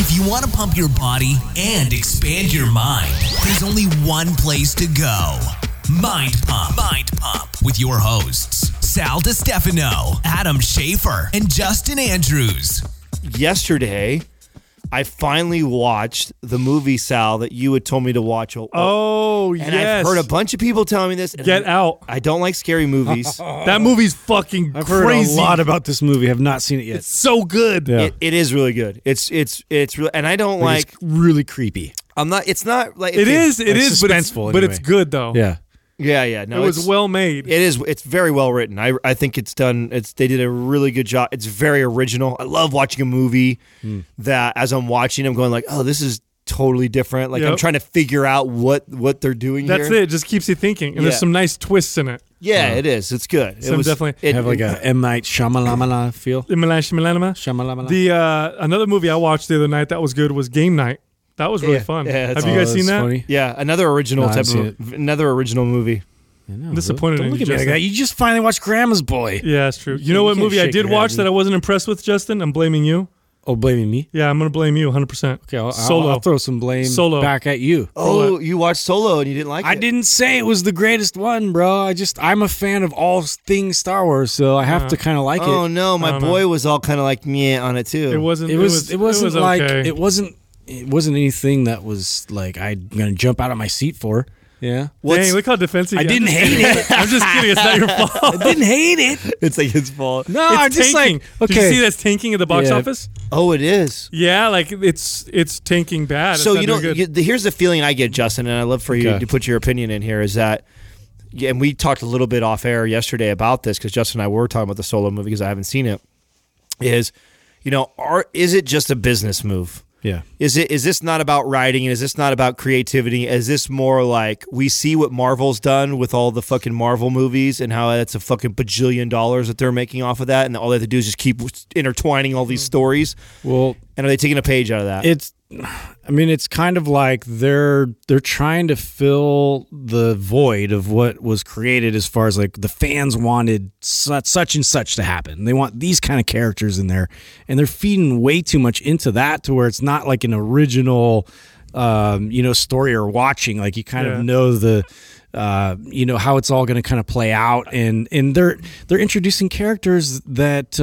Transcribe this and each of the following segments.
If you want to pump your body and expand your mind, there's only one place to go. Mind Pump. Mind Pump with your hosts, Sal DiStefano, Adam Schafer, and Justin Andrews. Yesterday, I finally watched the movie, Sal, that you had told me to watch. And yes. I've heard a bunch of people telling me this. Get out. I don't like scary movies. That movie's fucking crazy. I've heard a lot about this movie. I have not seen it yet. It's so good. Yeah. It is really good. It's really, and I don't like. It's really creepy. It's not like. It is. Suspenseful, but it's good though. Yeah. Yeah. No, it was well made. It is. It's very well written. I think it's done. They did a really good job. It's very original. I love watching a movie that as I'm watching, I'm going like, oh, this is totally different. Like I'm trying to figure out what they're doing. That's it. It just keeps you thinking. And there's some nice twists in it. Yeah, it is. It's good. So it was definitely. It have like a M Night Shyamalan feel. M Night Shyamalan. Another movie I watched the other night that was good was Game Night. That was really fun. Yeah, have you guys seen that? Funny. Yeah, another original movie. I'm disappointed. Don't look at me like that. You just finally watched Grandma's Boy. Yeah, that's true. You know what movie I did watch that I wasn't impressed with, Justin? I'm blaming you. Oh, blaming me? Yeah, I'm going to blame you 100%. Okay, I'll throw some blame back at you. Oh, you watched Solo and you didn't like it? I didn't say it was the greatest one, bro. I'm a fan of all things Star Wars, so I have to kind of like it. Oh, no, my boy was all kind of like meh on it, too. It wasn't anything that was like I'm going to jump out of my seat for. Yeah. Dang, look how defensive you are. I didn't hate it. I'm just kidding. It's not your fault. I didn't hate it. It's like his fault. No, I'm just like, okay. Did you see that's tanking at the box office? Oh, it is. Yeah, like it's tanking bad. So you don't. Here's the feeling I get, Justin, and I'd love for you to put your opinion in here, is that, and we talked a little bit off air yesterday about this because Justin and I were talking about the Solo movie because I haven't seen it, is it just a business move? Yeah. Is this not about writing? And is this not about creativity? Is this more like we see what Marvel's done with all the fucking Marvel movies and how that's a fucking bajillion dollars that they're making off of that, and all they have to do is just keep intertwining all these stories? Well, and are they taking a page out of that? It's kind of like they're trying to fill the void of what was created as far as like the fans wanted such and such to happen. They want these kind of characters in there, and they're feeding way too much into that to where it's not like an original, story or watching. Like you kind of know the. How it's all going to kind of play out, and they're introducing characters that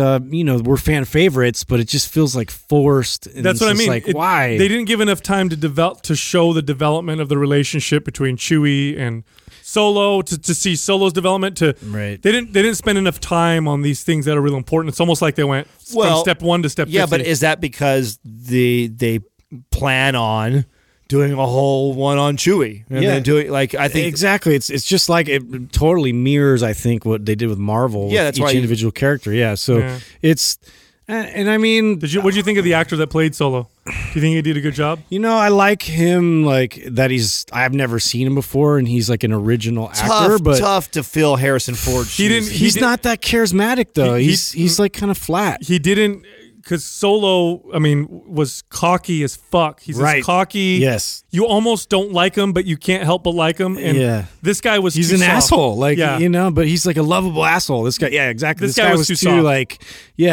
were fan favorites, but it just feels like forced. And that's what I mean. Like, why they didn't give enough time to develop to show the development of the relationship between Chewie and Solo to see Solo's development. They didn't spend enough time on these things that are really important. It's almost like they went from step one to step. Yeah, 50. But is that because they plan on doing a whole one on Chewie and then doing like I think exactly it's just like it totally mirrors I think what they did with Marvel with each individual character it's and I mean what do you think of the actor that played Solo? Do you think he did a good job? I like him like that. I've never seen him before, and he's like an original actor. But tough to fill Harrison Ford. He's not that charismatic though. He's like kind of flat. He didn't. Because Solo, was cocky as fuck. He's as cocky. Yes. You almost don't like him, but you can't help but like him. And this guy was he's too an soft. Asshole. Like, but he's like a lovable asshole. This guy, exactly. This guy was too soft. Like,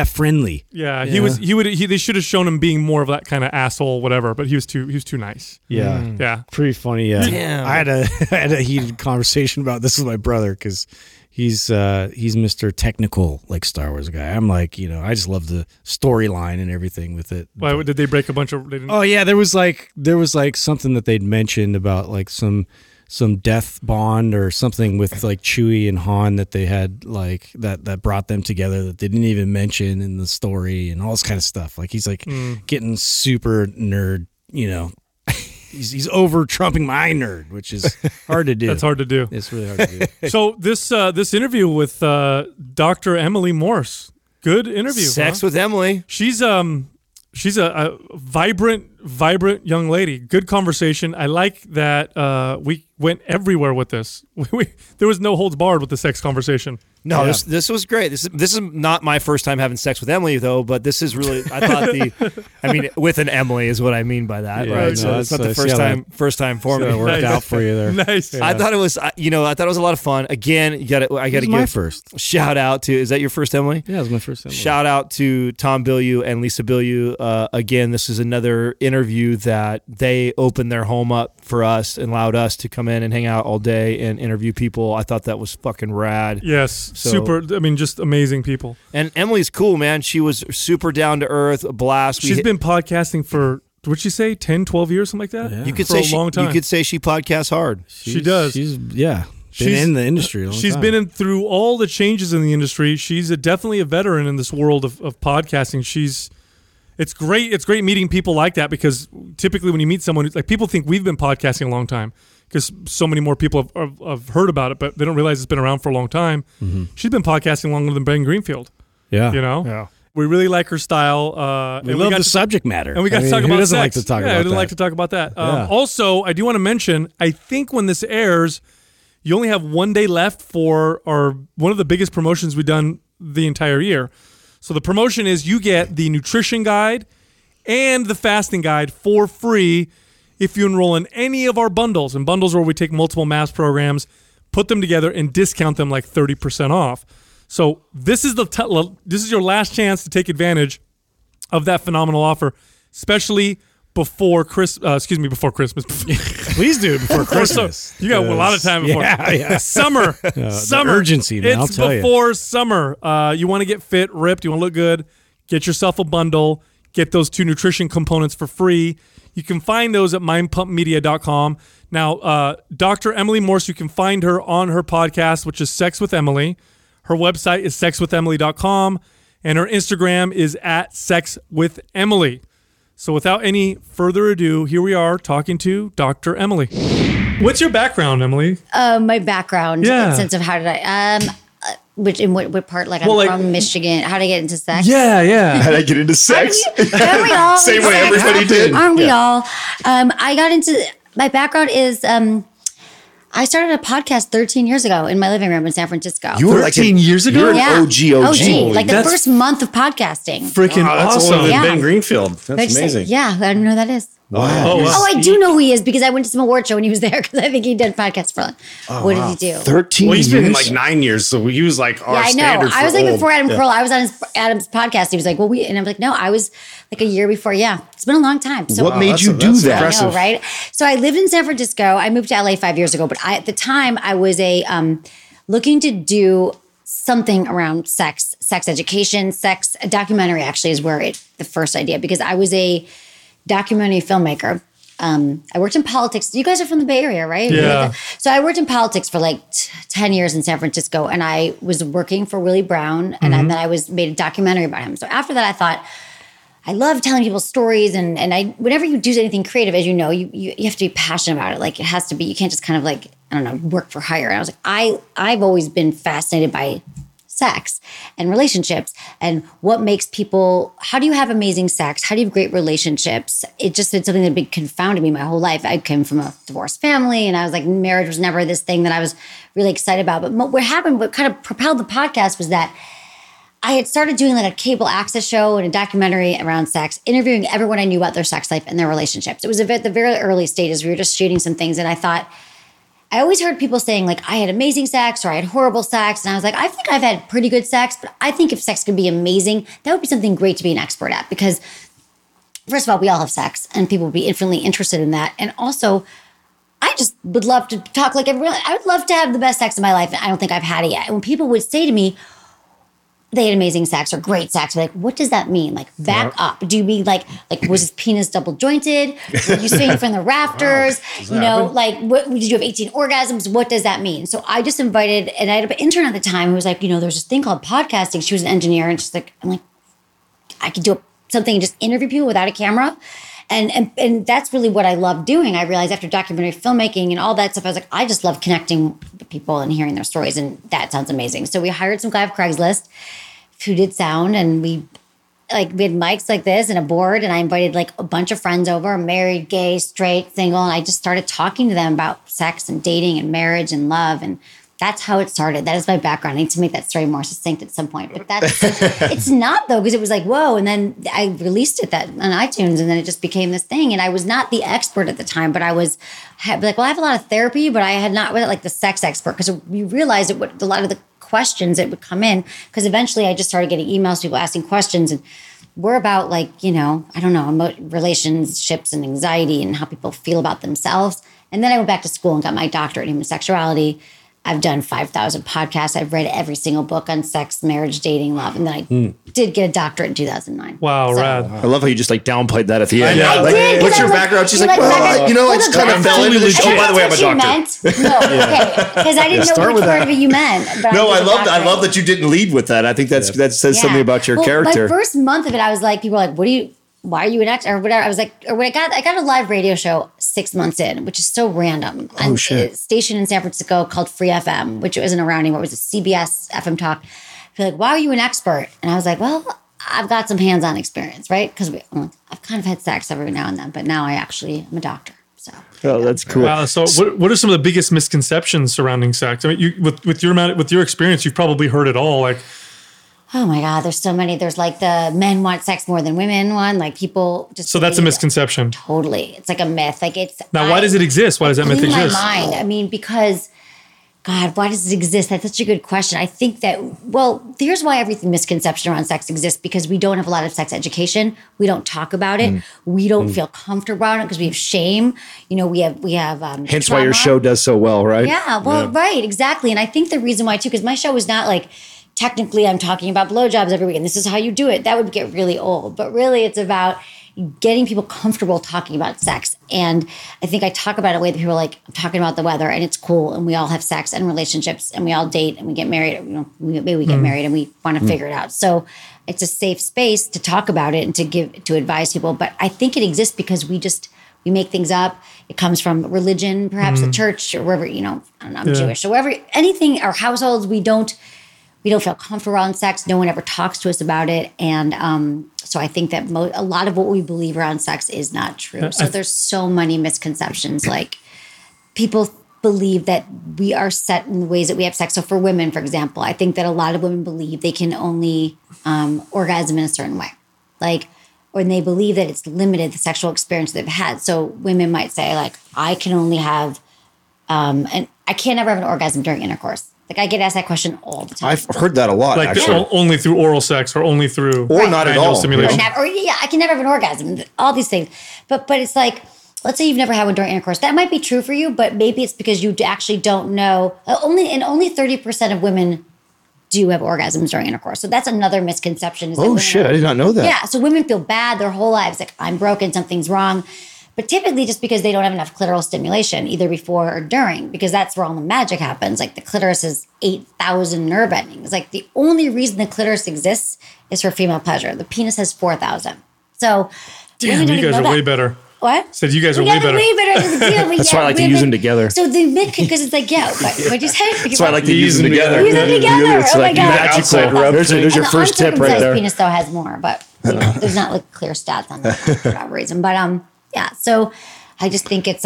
friendly. Yeah, they should have shown him being more of that kind of asshole, whatever, but he was too nice. Yeah. Mm. Yeah. Pretty funny, yeah. Damn. I had a heated conversation about this with my brother, because he's Mr. Technical, like Star Wars guy. I'm like, I just love the storyline and everything with it. Why did they break a bunch of? Oh yeah, there was like something that they'd mentioned about like some death bond or something with like Chewie and Han that they had like that brought them together that they didn't even mention in the story and all this kind of stuff. Like he's like getting super nerd, He's over trumping my nerd, which is hard to do. That's hard to do. It's really hard to do. So this interview with Dr. Emily Morse, good interview. Sex with Emily. She's a vibrant young lady. Good conversation. I like that we went everywhere with this. There was no holds barred with the sex conversation. No, yeah. This was great. This is not my first time having sex with Emily, though, but this is really, I thought with an Emily is what I mean by that, yeah, right? No, so it's not the first time for me. It worked out for you there. Nice. Yeah. I thought it was a lot of fun. Again, I got to give my first shout out to, is that your first Emily? Yeah, it was my first Emily. Shout out to Tom Bilyeu and Lisa Bilyeu. Again, this is another interview that they opened their home up for us and allowed us to come in and hang out all day and interview people. I thought that was fucking rad. Yes. So, just amazing people. And Emily's cool, man. She was super down to earth, a blast. She's been podcasting for, what'd you say, 10, 12 years, something like that? Yeah. A long time. You could say she podcasts hard. She does. She's in the industry. She's been in through all the changes in the industry. She's definitely a veteran in this world of podcasting. It's great. It's great meeting people like that, because typically when you meet someone, like, people think we've been podcasting a long time, because so many more people have heard about it, but they don't realize it's been around for a long time. Mm-hmm. She's been podcasting longer than Ben Greenfield. Yeah. You know? Yeah. We really like her style. We love the subject matter. And we got to talk about sex. Who doesn't like to talk about that? I didn't like to talk about that. Also, I do want to mention, I think when this airs, you only have one day left for one of the biggest promotions we've done the entire year. So the promotion is you get the nutrition guide and the fasting guide for free if you enroll in any of our bundles. And bundles where we take multiple mass programs, put them together, and discount them like 30% off. So this is this is your last chance to take advantage of that phenomenal offer, especially before before Christmas. Please do it before Christmas. So you got a lot of time before. Yeah. Summer. Summer. Urgency, man. It's before summer. You want to get fit, ripped, you want to look good, get yourself a bundle, get those two nutrition components for free. You can find those at mindpumpmedia.com. Now, Dr. Emily Morse, you can find her on her podcast, which is Sex with Emily. Her website is sexwithemily.com, and her Instagram is @sexwithemily. So without any further ado, here we are talking to Dr. Emily. What's your background, Emily? My background, in the sense of how did I... Which in what part? Like, from Michigan. How did I get into sex? Yeah. How did I get into sex? Aren't we all? Same way everybody did. Aren't we all? My background is... I started a podcast 13 years ago in my living room in San Francisco. You were 13 years ago? You're an OG. Like the first month of podcasting. Freaking awesome. That's Ben Greenfield. That's amazing. Yeah, I don't know who that is. Wow. Oh, wow. I do know who he is, because I went to some award show and he was there, because I think he did podcasts for long. Oh, what did he do? 13 Well, he's been years? Like 9 years, so he was like our standard for I was like old. Before Adam Carolla. I was on Adam's podcast. He was like, and I'm like, no, I was like a year before. Yeah, it's been a long time. So what made you do that? I know, right? So I lived in San Francisco. I moved to LA 5 years ago, but at the time I was looking to do something around sex education, a documentary actually is where the first idea, because I was a documentary filmmaker. I worked in politics. You guys are from the Bay Area, right? Yeah. So I worked in politics for like 10 years in San Francisco, and I was working for Willie Brown, and mm-hmm. then I made a documentary about him. So after that, I thought, I love telling people stories, and whenever you do anything creative, as you know, you have to be passionate about it. Like, it has to be, you can't just kind of like, I don't know, work for hire. And I was like, I've always been fascinated by sex and relationships, and what makes people, how do you have amazing sex? How do you have great relationships? It just been something that had been confounded me my whole life. I came from a divorced family, and I was like, marriage was never this thing that I was really excited about. But what kind of propelled the podcast was that I had started doing like a cable access show and a documentary around sex, interviewing everyone I knew about their sex life and their relationships. It was at the very early stages. We were just shooting some things, and I thought, I always heard people saying like, I had amazing sex or I had horrible sex. And I was like, I think I've had pretty good sex, but I think if sex could be amazing, that would be something great to be an expert at, because first of all, we all have sex and people would be infinitely interested in that. And also, I just would love to talk like everyone. I would love to have the best sex of my life, and I don't think I've had it yet. And when people would say to me, they had amazing sex or great sex, like, what does that mean? Like, back up. Do you mean like was his penis double jointed? Were you swinging from the rafters? Wow. You know, happen? Like, what, did you have 18 orgasms? What does that mean? So I just invited, and I had an intern at the time who was like, you know, there's this thing called podcasting. She was an engineer, and she's like, I'm like, I could do something and just interview people without a camera. And that's really what I love doing. I realized after documentary filmmaking and all that stuff, I was like, I just love connecting with people and hearing their stories, and that sounds amazing. So we hired some guy off Craigslist who did sound, and we had mics like this and a board, and I invited like a bunch of friends over, married, gay, straight, single, and I just started talking to them about sex and dating and marriage and love, and That's how it started. That is my background. I need to make that story more succinct at some point. But that's, it's not though, because it was like, whoa. And then I released it that on iTunes and then it just became this thing. And I was not the expert at the time, but I was like, well, I have a lot of therapy, but I had not really like the sex expert because you realize it would, a lot of the questions that would come in, because eventually I just started getting emails, people asking questions and we're about like, you know, I don't know, relationships and anxiety and how people feel about themselves. And then I went back to school and got my doctorate in human sexuality. I've done 5,000 podcasts. I've read every single book on sex, marriage, dating, love. And then I did get a doctorate in 2009. Wow, so, rad. I love how you just like downplayed that at the end. I know. Like, I did, what's your background? She's like, well, you know, I just kind of fell into the show. Oh, by the way, I'm a doctor. No, okay. Because I didn't know which part of it you meant. But no, I love that you didn't lead with that. I think that says something about your character. My first month of it, I was like, people were like, why are you an actor? Or whatever. I was like, or when I got a live radio show 6 months in, which is so random. Oh, and shit. A station in San Francisco called Free FM, which isn't around anymore. It was a CBS FM talk. They're like, why are you an expert? And I was like, well, I've got some hands-on experience, right? Because I've kind of had sex every now and then, but now I actually am a doctor. So, oh, that's cool. Wow. So what are some of the biggest misconceptions surrounding sex? I mean, you, with your experience, you've probably heard it all. Like, oh my God, there's so many. There's like the men want sex more than women one. Like people just. So that's a misconception. Totally. It's like a myth. Like it's. Now, why does it exist? Why does that myth exist? In my mind. I mean, because, God, why does it exist? That's such a good question. I think that, well, here's why every misconception around sex exists, because we don't have a lot of sex education. We don't talk about it. We don't feel comfortable around it because we have shame. You know, we have hence trauma. Why your show does so well, right? Yeah, well, right, exactly. And I think the reason why too, because my show was not like, technically, I'm talking about blowjobs every week, and this is how you do it. That would get really old. But really, it's about getting people comfortable talking about sex. And I think I talk about it in a way that people are like, I'm talking about the weather, and it's cool, and we all have sex and relationships, and we all date, and we get married. Or, you know, maybe we get married, and we want to figure it out. So it's a safe space to talk about it and to advise people. But I think it exists because we make things up. It comes from religion, perhaps the church, or wherever. You know, I don't know. I'm Jewish, so wherever anything our households, we don't feel comfortable around sex. No one ever talks to us about it. And so I think that a lot of what we believe around sex is not true. So there's so many misconceptions. Like people believe that we are set in the ways that we have sex. So for women, for example, I think that a lot of women believe they can only orgasm in a certain way. Like, or they believe that it's limited, the sexual experience they've had. So women might say like, I can only have, and I can't ever have an orgasm during intercourse. Like I get asked that question all the time. I've heard that a lot. Like actually. Only through oral sex or only through or not at all stimulation. Or I can never have an orgasm. All these things, but it's like, let's say you've never had one during intercourse. That might be true for you, but maybe it's because you actually don't know. Only 30% of women do have orgasms during intercourse. So that's another misconception. Is oh shit! I did not know that. Yeah, so women feel bad their whole lives. Like I'm broken, something's wrong. But typically just because they don't have enough clitoral stimulation either before or during, because that's where all the magic happens. Like the clitoris has 8,000 nerve endings. Like the only reason the clitoris exists is for female pleasure. The penis has 4,000. So damn, you guys are way better. What? Said you guys are way better. That's why I like to use them together. So the myth, because it's like, yeah, what'd you say? That's why I like to use them together. Use them together. Oh my God. There's your first tip right there. The penis though has more, but there's not like clear stats on that for that reason. But yeah, so I just think it's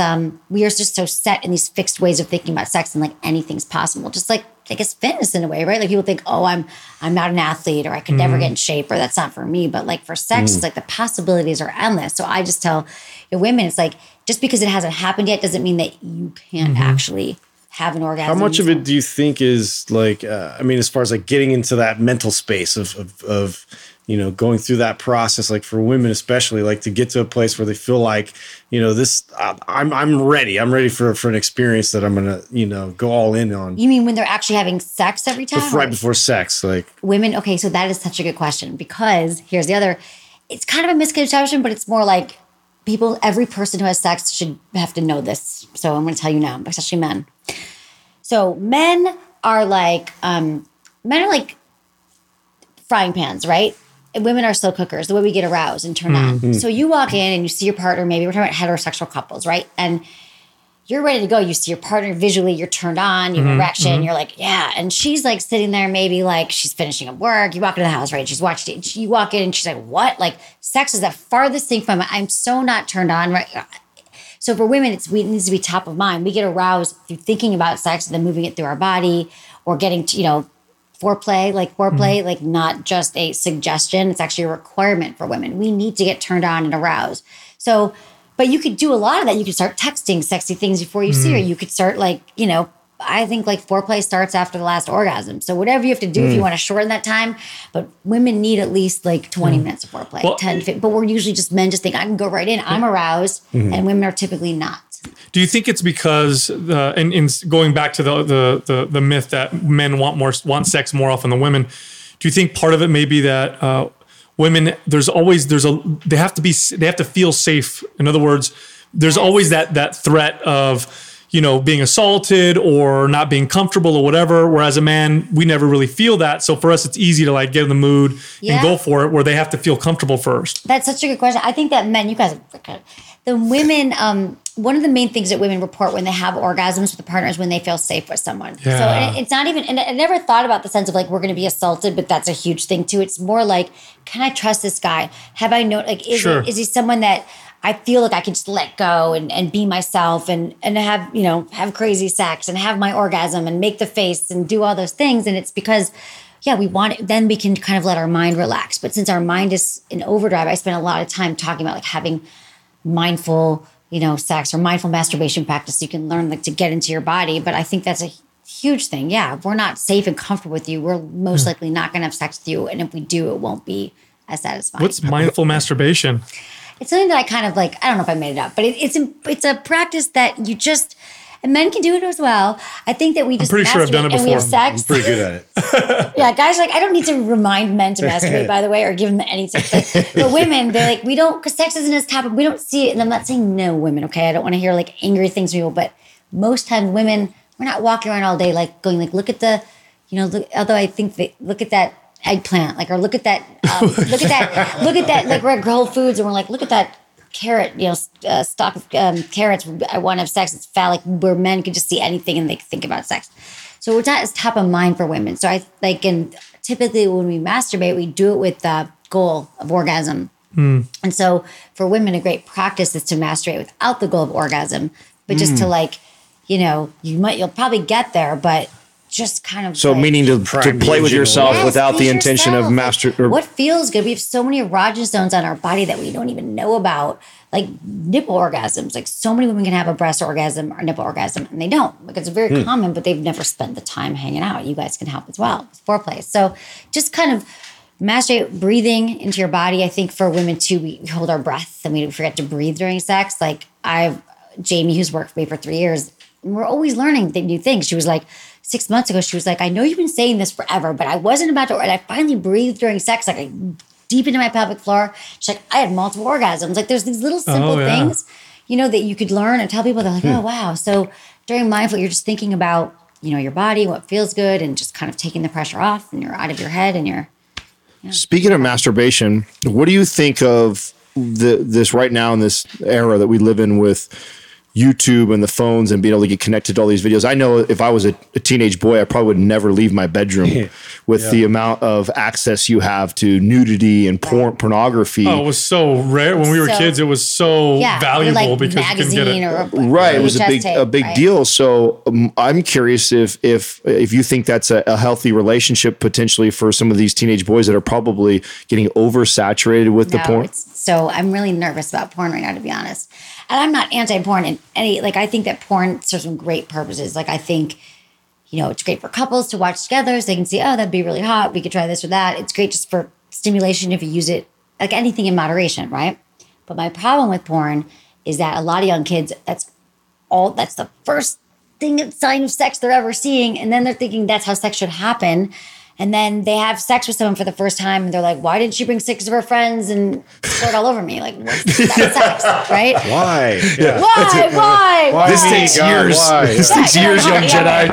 we are just so set in these fixed ways of thinking about sex, and like anything's possible. Just like I guess fitness in a way, right? Like people think, oh, I'm not an athlete, or I could never get in shape, or that's not for me. But like for sex, it's like the possibilities are endless. So I just tell women, it's like just because it hasn't happened yet doesn't mean that you can't actually have an orgasm. How much of it do you think is like? I mean, as far as like getting into that mental space of you know, going through that process, like for women especially, like to get to a place where they feel like, you know, this, I'm ready for an experience that I'm gonna, you know, go all in on. You mean when they're actually having sex every time? Right before sex, like women. Okay, so that is such a good question, because here's the other. It's kind of a misconception, but it's more like every person who has sex should have to know this. So I'm gonna tell you now, especially men. So men are like frying pans, right? Women are slow cookers, the way we get aroused and turn on. So you walk in and you see your partner, maybe we're talking about heterosexual couples, right? And you're ready to go. You see your partner visually, you're turned on, you have erection, you're like, yeah. And she's like sitting there, maybe like she's finishing up work. You walk into the house, right? She's watched it. You walk in and she's like, what? Like sex is the farthest thing from my mind. I'm so not turned on, right? So for women, it needs to be top of mind. We get aroused through thinking about sex and then moving it through our body or getting to, you know, foreplay, like not just a suggestion. It's actually a requirement for women. We need to get turned on and aroused. So, but you could do a lot of that. You could start texting sexy things before you see her. You could start like, you know, I think like foreplay starts after the last orgasm. So whatever you have to do if you want to shorten that time, but women need at least like 20 minutes of foreplay, well, 10, 15, but we're usually just, men just think I can go right in. I'm aroused and women are typically not. Do you think it's because going back to the myth that men want sex more often than women? Do you think part of it may be that women they have to feel safe? In other words, there's always that threat of, you know, being assaulted or not being comfortable or whatever. Whereas a man, we never really feel that. So for us, it's easy to like get in the mood and go for it, where they have to feel comfortable first. That's such a good question. I think that men, you guys, the women, one of the main things that women report when they have orgasms with the partner is when they feel safe with someone. Yeah. So it's not even, and I never thought about the sense of like, we're going to be assaulted, but that's a huge thing too. It's more like, can I trust this guy? Have I known, like, is he someone that I feel like I can just let go and be myself and have, you know, have crazy sex and have my orgasm and make the face and do all those things. And it's because, we want it. Then we can kind of let our mind relax. But since our mind is in overdrive, I spend a lot of time talking about like having mindful, you know, sex or mindful masturbation practice. You can learn like to get into your body. But I think that's a huge thing. Yeah. If we're not safe and comfortable with you, we're most likely not going to have sex with you. And if we do, it won't be as satisfying. What's mindful masturbation? It's something that I kind of like, I don't know if I made it up, but it's a practice that you just, and men can do it as well. I think that we just masturbate and we have sex. I'm pretty good at it. Yeah, guys are like, I don't need to remind men to masturbate, by the way, or give them any tips. But women, they're like, we don't, because sex isn't as taboo. We don't see it. And I'm not saying no women, okay? I don't want to hear like angry things from people. But most times women, we're not walking around all day like going like, look at the, you know, look at that eggplant. Like, or look at that, like we're at Whole Foods and we're like, look at that carrot, you know, stock of carrots. I want to have sex. It's phallic, where men can just see anything and they think about sex. So it's not as top of mind for women. So I like, and typically when we masturbate, we do it with the goal of orgasm. And so for women, a great practice is to masturbate without the goal of orgasm, but just to like, you know, you'll probably get there, but just kind of so like, meaning to play with yourself without the intention of master. Or what feels good? We have so many erogenous zones on our body that we don't even know about, like nipple orgasms. Like so many women can have a breast orgasm or nipple orgasm, and they don't. Like it's very common, but they've never spent the time hanging out. You guys can help as well with foreplay. So just kind of masturbate, breathing into your body. I think for women too, we hold our breath and we forget to breathe during sex. Like Jamie, who's worked for me for 3 years, and we're always learning new things. She was like, 6 months ago, she was like, I know you've been saying this forever, but I wasn't about to, and I finally breathed during sex, like I deep into my pelvic floor. She's like, I had multiple orgasms. Like there's these little simple things, you know, that you could learn and tell people. They're like, oh, wow. So during mindful, you're just thinking about, you know, your body, what feels good, and just kind of taking the pressure off, and you're out of your head and you're. Yeah. Speaking of masturbation, what do you think of this right now in this era that we live in with YouTube and the phones and being able to get connected to all these videos? I know if I was a teenage boy, I probably would never leave my bedroom with the amount of access you have to nudity and pornography. Oh, it was so rare. When we were kids, it was so valuable like because you can get it. It was a big deal. So I'm curious if you think that's a healthy relationship potentially for some of these teenage boys that are probably getting oversaturated with the porn. So I'm really nervous about porn right now, to be honest. And I'm not anti-porn in any, like I think that porn serves some great purposes. Like I think, you know, it's great for couples to watch together so they can see, oh, that'd be really hot. We could try this or that. It's great just for stimulation if you use it, like anything in moderation, right? But my problem with porn is that a lot of young kids, that's the first thing, sign of sex they're ever seeing. And then they're thinking that's how sex should happen. And then they have sex with someone for the first time and they're like, why didn't she bring 6 of her friends and squirt all over me? Like, what's that sex, right? Why? Yeah. Why? This takes years. This takes years, young Jedi.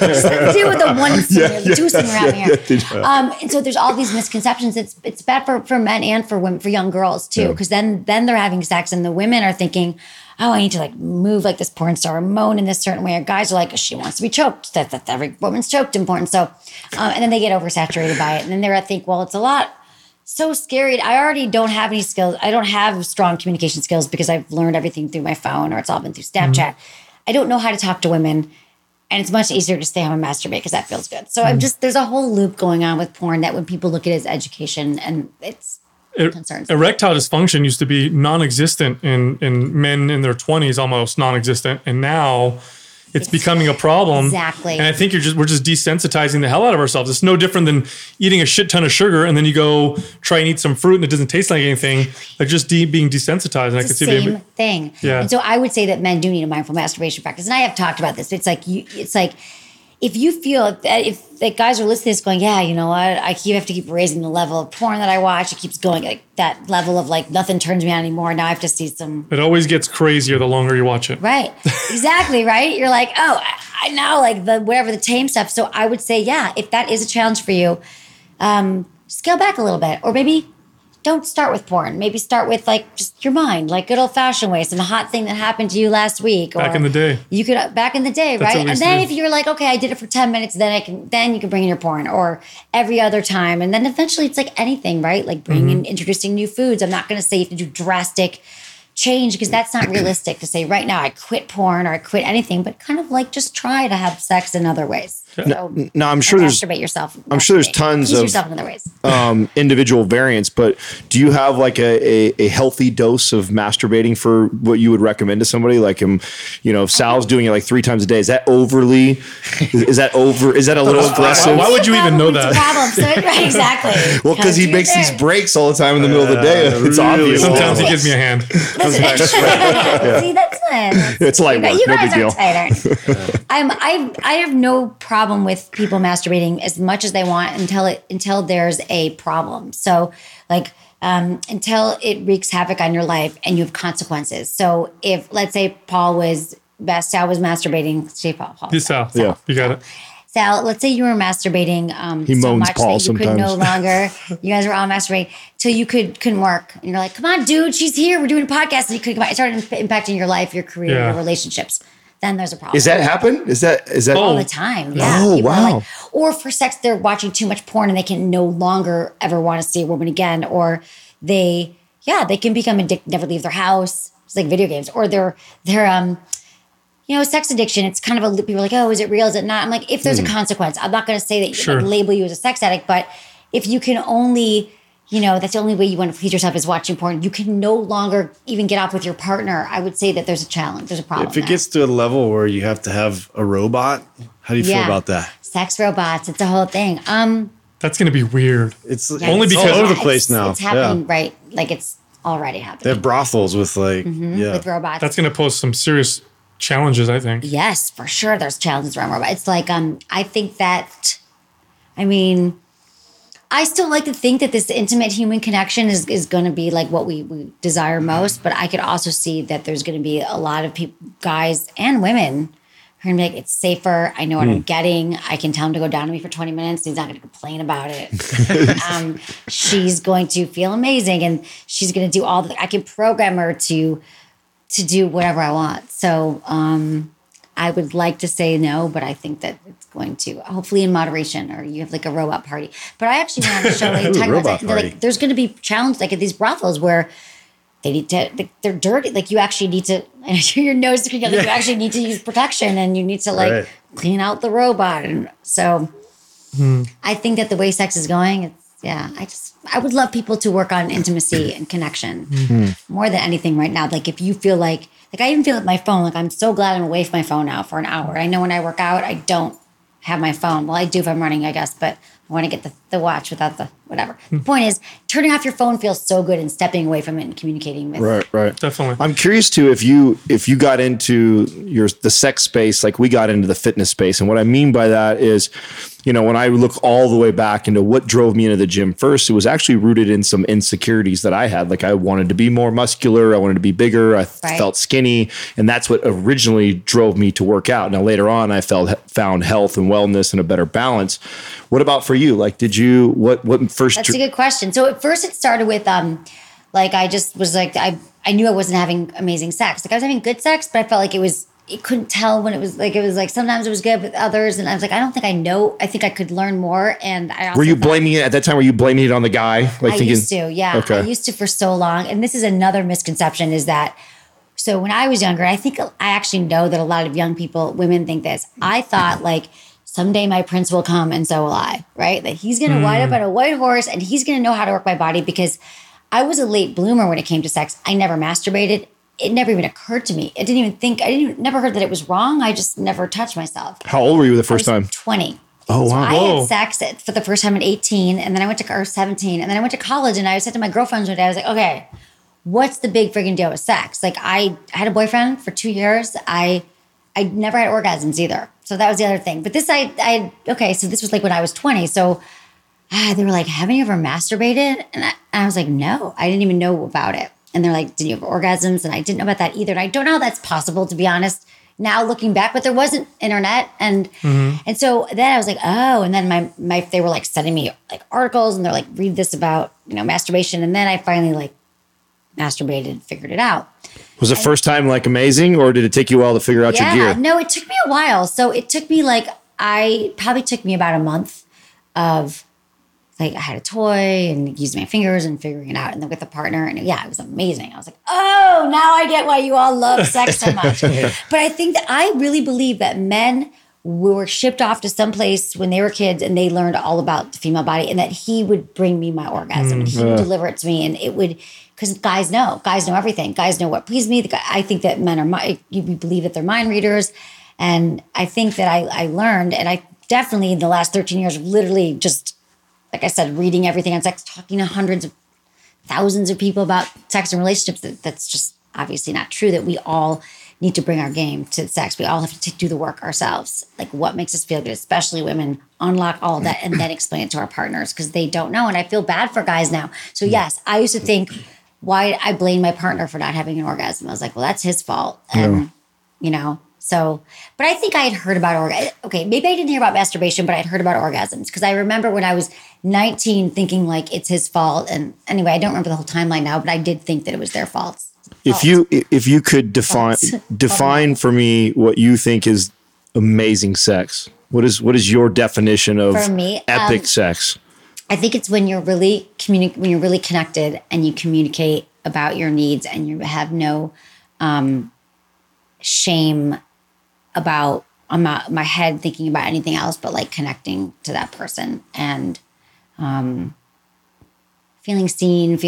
Let's deal with the one scene, the two scene around here. And so there's all these misconceptions. It's bad for men and for women, for young girls too, because then they're having sex and the women are thinking, oh, I need to like move like this porn star, or moan in this certain way. Or guys are like, she wants to be choked. That every woman's choked in porn. So, and then they get oversaturated by it. And then I think, well, it's a lot. so scary. I already don't have any skills. I don't have strong communication skills because I've learned everything through my phone, or it's all been through Snapchat. I don't know how to talk to women. And it's much easier to stay home and masturbate because that feels good. So I'm just, there's a whole loop going on with porn that when people look at it as education, and it concerns. Erectile dysfunction used to be non-existent in men in their 20s, almost non-existent. And now it's becoming a problem. Exactly. And I think we're just desensitizing the hell out of ourselves. It's no different than eating a shit ton of sugar and then you go try and eat some fruit and it doesn't taste like anything. Like just being desensitized. And it's the same thing. Yeah. And so I would say that men do need a mindful masturbation practice. And I have talked about this. It's like if you feel if guys are listening to this going, yeah, you know what? I have to keep raising the level of porn that I watch. It keeps going like that level of like nothing turns me on anymore. Now I have to see some. It always gets crazier the longer you watch it. Right. Exactly. Right. You're like, oh, I now like the whatever the tame stuff. So I would say, yeah, if that is a challenge for you, scale back a little bit, or maybe don't start with porn. Maybe start with like just your mind, like good old fashioned ways, and a hot thing that happened to you last week. Or back in the day. You could back in the day, that's right? And then if you're like, okay, I did it for 10 minutes, then you can bring in your porn, or every other time. And then eventually it's like anything, right? Like bringing in, introducing new foods. I'm not going to say you have to do drastic change because that's not realistic to say right now I quit porn or I quit anything, but kind of like just try to have sex in other ways. So no, I'm sure there's tons of yourself in other ways. Individual variants, but do you have like a healthy dose of masturbating for what you would recommend to somebody? Like, if Sal's doing it like 3 times a day, is that overly? Is that a little aggressive? Why would you even know that? Right, exactly. Well, because he makes these breaks all the time in the middle of the day. It's obvious. Sometimes he gives me a hand. Yeah. See, that's it. It's light work. You guys are tight. I have no problem with people masturbating as much as they want until there's a problem. So, like, until it wreaks havoc on your life and you have consequences. So, if let's say Sal was masturbating. Say Paul. Sal. Yeah, you got it. Sal, let's say you were masturbating so much Paul that you sometimes could no longer. You guys were all masturbating till you couldn't work, and you're like, "Come on, dude, she's here. We're doing a podcast." And you couldn't come out. It started impacting your life, your career, your relationships. Then there's a problem. Does that happen? Is that all the time? Yeah. Oh, wow. Like, or for sex, they're watching too much porn and they can no longer ever want to see a woman again, or they can become addicted, never leave their house. It's like video games, or they're sex addiction, it's kind of people are like, oh, is it real? Is it not? I'm like, if there's a consequence, I'm not going to say that you label you as a sex addict, but if you can only, that's the only way you want to feed yourself is watching porn, you can no longer even get off with your partner, I would say that there's a challenge, there's a problem. If it gets to a level where you have to have a robot, how do you feel about that? Sex robots, it's a whole thing. That's going to be weird. It's only because all over the place now. It's happening, right? Like it's already happening. They have brothels with with robots. That's going to pose some serious challenges, I think. Yes, for sure. There's challenges around robots. It's like, I think that, I still like to think that this intimate human connection is going to be like what we desire most. But I could also see that there's going to be a lot of people, guys and women, who are going to be like, it's safer. I know what I'm getting. I can tell him to go down to me for 20 minutes. He's not going to complain about it. She's going to feel amazing. And she's going to do I can program her to do whatever I want. So I would like to say no, but I think that it's going to, hopefully in moderation, or you have like a robot party. But I actually want to show there's going to be challenges like at these brothels where they need to, they're dirty. Like you actually need to, your nose is going to you actually need to use protection, and you need to clean out the robot. And so I think that the way sex is going, I would love people to work on intimacy and connection more than anything right now. Like if you feel like I even feel with my phone, like I'm so glad I'm away from my phone now for an hour. I know when I work out, I don't have my phone. Well, I do if I'm running, I guess, but I want to get the watch without the whatever. The point is turning off your phone feels so good, and stepping away from it and communicating with it. Right. Definitely. I'm curious too, if you got into the sex space, like we got into the fitness space. And what I mean by that is, when I look all the way back into what drove me into the gym first, it was actually rooted in some insecurities that I had. Like I wanted to be more muscular. I wanted to be bigger. I felt skinny. And that's what originally drove me to work out. Now, later on, I found health and wellness and a better balance. What about for you? Like, did you, what first? That's a good question. So at first it started with, I just was like, I knew I wasn't having amazing sex. Like I was having good sex, but I felt like it was it couldn't tell when it was like, sometimes it was good with others. And I was like, I don't think I know. I think I could learn more. And I also Were you blaming it on the guy? Like I used to, yeah. Okay. I used to for so long. And this is another misconception is that, so when I was younger, I think I actually know that a lot of young people, women think this. I thought like, someday my prince will come and so will I, right? That he's going to ride up on a white horse and he's going to know how to work my body because I was a late bloomer when it came to sex. I never masturbated. It never even occurred to me. I didn't even think, never heard that it was wrong. I just never touched myself. How old were you the first time? 20. Oh, wow. So I had sex for the first time at 18 and then I went to, or 17. And then I went to college and I said to my girlfriends one day, I was like, okay, what's the big friggin' deal with sex? Like I had a boyfriend for 2 years. I never had orgasms either. So that was the other thing. But this, so this was like when I was 20. So they were like, haven't you ever masturbated? And I was like, no, I didn't even know about it. And they're like, did you have orgasms? And I didn't know about that either. And I don't know how that's possible, to be honest, now looking back, but there wasn't internet. And and so then I was like, oh, and then they were like sending me like articles and they're like, read this about, masturbation. And then I finally like masturbated, figured it out. Was the first time like amazing or did it take you a while to figure out your gear? No, it took me a while. So it took me probably about a month of like I had a toy and used my fingers and figuring it out and then with a partner. And it was amazing. I was like, oh, now I get why you all love sex so much. But I think that I really believe that men were shipped off to some place when they were kids and they learned all about the female body and that he would bring me my orgasm and he would deliver it to me. And it would, because guys know everything. Guys know what pleased me. I think that men you believe that they're mind readers. And I think that I learned, and I definitely in the last 13 years, literally just, like I said, reading everything on sex, talking to hundreds of thousands of people about sex and relationships. That's just obviously not true, that we all need to bring our game to sex. We all have to do the work ourselves. Like what makes us feel good, especially women, unlock all of that and then explain it to our partners because they don't know. And I feel bad for guys now. So yes, I used to think, why I blame my partner for not having an orgasm. I was like, well, that's his fault. And, so, but I think I had heard about orgasm. Okay, maybe I didn't hear about masturbation, but I'd heard about orgasms because I remember when I was 19 thinking like it's his fault. And anyway, I don't remember the whole timeline now, but I did think that it was their fault. If you could define for me what you think is amazing sex, what is your definition of epic sex? I think it's when you're really connected and you communicate about your needs and you have no shame about my head thinking about anything else, but like connecting to that person and feeling seen,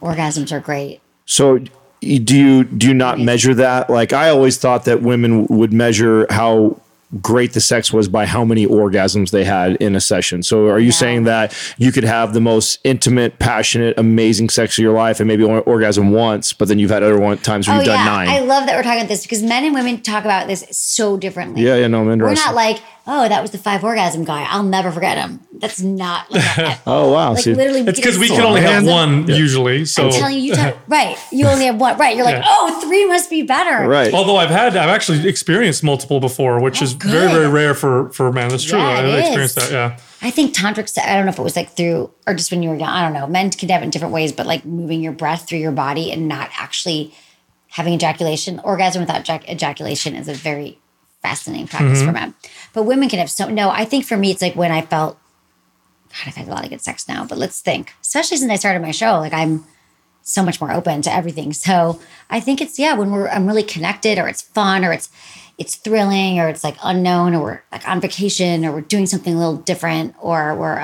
orgasms are great. So do you not measure that? Like I always thought that women would measure how great the sex was by how many orgasms they had in a session. So are you saying that you could have the most intimate, passionate, amazing sex of your life and maybe only orgasm once, but then you've had other times where you've done nine? I love that we're talking about this because men and women talk about this so differently. I'm interested. We're not like, oh, that was the 5 orgasm guy. I'll never forget him. That's not like that. Oh, wow. Like, literally, it's because we can only have one usually. So I'm telling you, you only have one. Right. You're like, oh, 3 must be better. Right. Although I've actually experienced multiple before, which is very, very rare for men. That's true. I experienced that. Yeah. I think tantric, I don't know if it was like through, or just when you were young, I don't know. Men can have it in different ways, but like moving your breath through your body and not actually having ejaculation. Orgasm without ejaculation is a very fascinating practice for men, but women can have I think for me, it's like when I felt, God, I've had a lot of good sex now, but let's think, especially since I started my show, like I'm so much more open to everything. So I think it's, when I'm really connected or it's fun or it's thrilling or it's like unknown or we're like on vacation or we're doing something a little different or we're,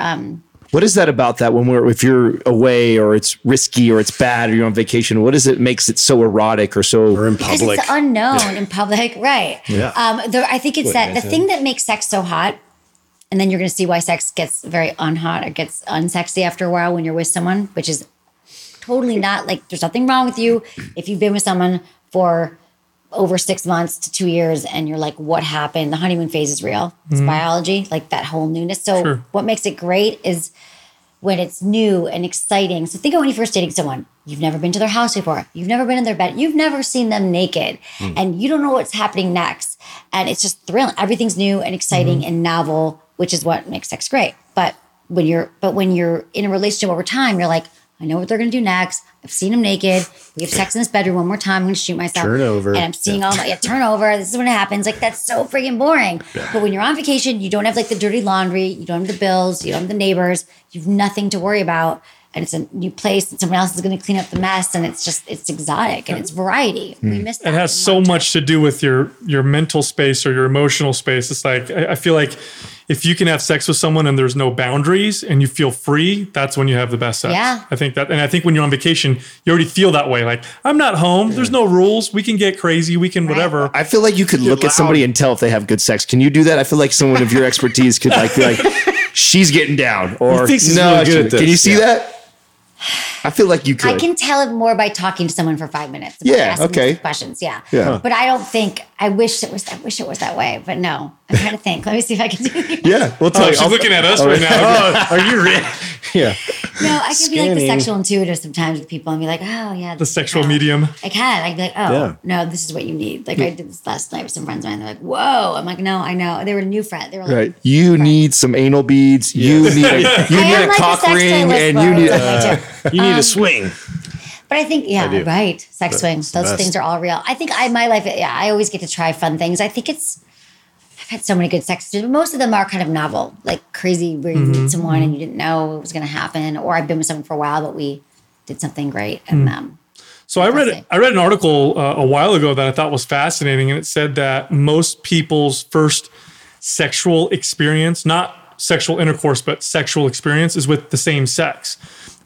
what is that about that when if you're away or it's risky or it's bad or you're on vacation, what is it makes it so erotic or so? Or in public. Because it's unknown in public, right. Yeah. I think it's the thing that makes sex so hot, and then you're going to see why sex gets very unhot or gets unsexy after a while when you're with someone, which is totally not like there's nothing wrong with you if you've been with someone for over 6 months to 2 years and you're like, what happened? The honeymoon phase is real. It's biology, like that whole newness. So what makes it great is when it's new and exciting. So think of when you're first dating someone, you've never been to their house before. You've never been in their bed. You've never seen them naked and you don't know what's happening next. And it's just thrilling. Everything's new and exciting and novel, which is what makes sex great. But when you're in a relationship over time, you're like, I know what they're going to do next. I've seen him naked. We have sex in this bedroom one more time. I'm going to shoot myself. Turn over. And I'm seeing all my, turn over. This is when it happens. Like, that's so freaking boring. But when you're on vacation, you don't have like the dirty laundry. You don't have the bills. You don't have the neighbors. You have nothing to worry about. And it's a new place and someone else is going to clean up the mess. And it's just, it's exotic and it's variety. We miss that. It has so much to do with your mental space or your emotional space. It's like, I feel like if you can have sex with someone and there's no boundaries and you feel free, that's when you have the best sex. Yeah. I think that, and I think when you're on vacation, you already feel that way. Like, I'm not home. There's no rules. We can get crazy. We can whatever. I feel like you could look at somebody and tell if they have good sex. Can you do that? I feel like someone of your expertise could be like, she's getting down or no, really can you see that? I feel like you could. I can tell it more by talking to someone for 5 minutes. Yeah. Okay. Questions. Yeah. But I don't think. I wish it was that way. But no. I'm trying to think. Let me see if I can do it. Yeah. We'll tell you. She's looking at us right now. Are you real? Yeah. No, I can be like the sexual intuitive sometimes with people and be like, oh yeah. The sexual medium. I can. I'd be like, oh no, this is what you need. Like I did this last night with some friends of mine. They're like, whoa. I'm like, no, I know. They were new friends. They were like, you need some anal beads. Yeah. You need a cock ring and you need a swing. But I think, sex swings. Those things are all real. I think my life, I always get to try fun things. I think I've had so many good sex, but most of them are kind of novel, like crazy where you meet someone and you didn't know it was going to happen. Or I've been with someone for a while, but we did something great. And so I read an article a while ago that I thought was fascinating. And it said that most people's first sexual experience, not sexual intercourse, but sexual experience is with the same sex.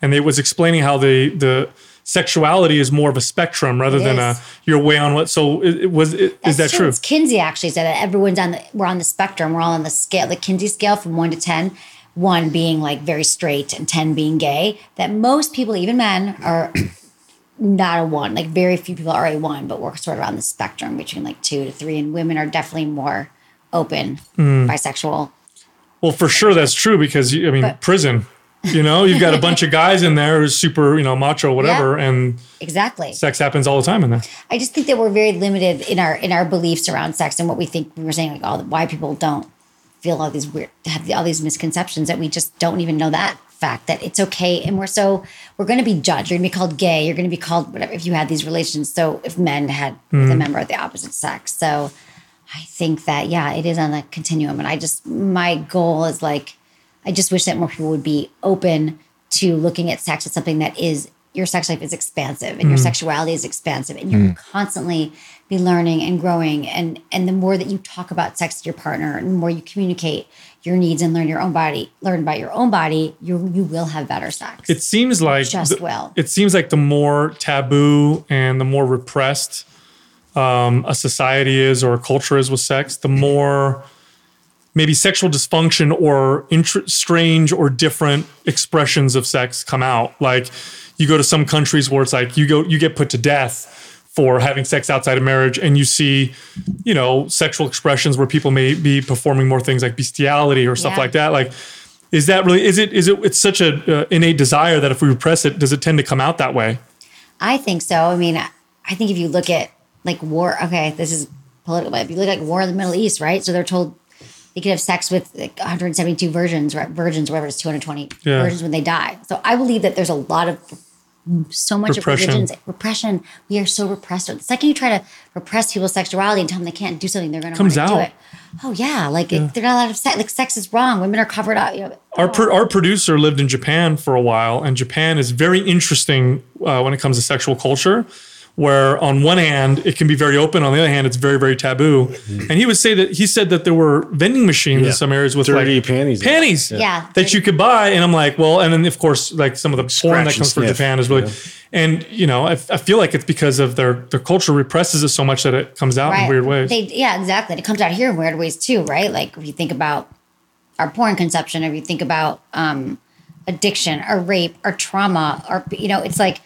And it was explaining how the sexuality is more of a spectrum rather than you're way on what. So is that true? Kinsey actually said that everyone's we're on the spectrum. We're all on the scale, the Kinsey scale from 1 to 10, 1 being like very straight and 10 being gay, that most people, even men, are not a 1. Like very few people are a 1, but we're sort of on the spectrum between like 2 to 3. And women are definitely more open, bisexual. Well, for sure that's true because, prison. You've got a bunch of guys in there who's super, macho, whatever. Yeah, and exactly. Sex happens all the time in there. I just think that we're very limited in our beliefs around sex and what we think. We were saying, like, why people don't feel all these weird, have all these misconceptions that we just don't even know that fact that it's okay. And we're going to be judged. You're going to be called gay. You're going to be called whatever if you had these relations. So if men had with a member of the opposite sex. So I think that, it is on a continuum. And my goal is like, I just wish that more people would be open to looking at sex as something that is, your sex life is expansive and your sexuality is expansive and you can constantly be learning and growing. And the more that you talk about sex to your partner and the more you communicate your needs and learn about your own body, you will have better sex. It seems like the more taboo and the more repressed a society is or a culture is with sex, the more maybe sexual dysfunction or strange or different expressions of sex come out. Like you go to some countries where it's like you get put to death for having sex outside of marriage. And you see, sexual expressions where people may be performing more things like bestiality or stuff like that. Like, is that really, it's such an innate desire that if we repress it, does it tend to come out that way? I think so. I think if you look at like war, okay, this is political, but if you look at like war in the Middle East, right? So they're told, they could have sex with like 172 virgins, whatever it is, 220 virgins when they die. So I believe that there's a lot of so much repression. Repression. We are so repressed. The second you try to repress people's sexuality and tell them they can't do something, they're going to want to do it. Oh yeah, they're not allowed to sex. Like sex is wrong. Women are covered up. Our producer lived in Japan for a while, and Japan is very interesting when it comes to sexual culture. Where on one hand, it can be very open. On the other hand, it's very, very taboo. Mm-hmm. And he said that there were vending machines in some areas with dirty panties that you could buy. And I'm like, well, and then of course, like some of the porn that comes from Japan is really, and I feel like it's because of their culture represses it so much that it comes out in weird ways. Exactly. And it comes out here in weird ways too, right? Like if you think about our porn consumption, if you think about addiction or rape or trauma or, it's like,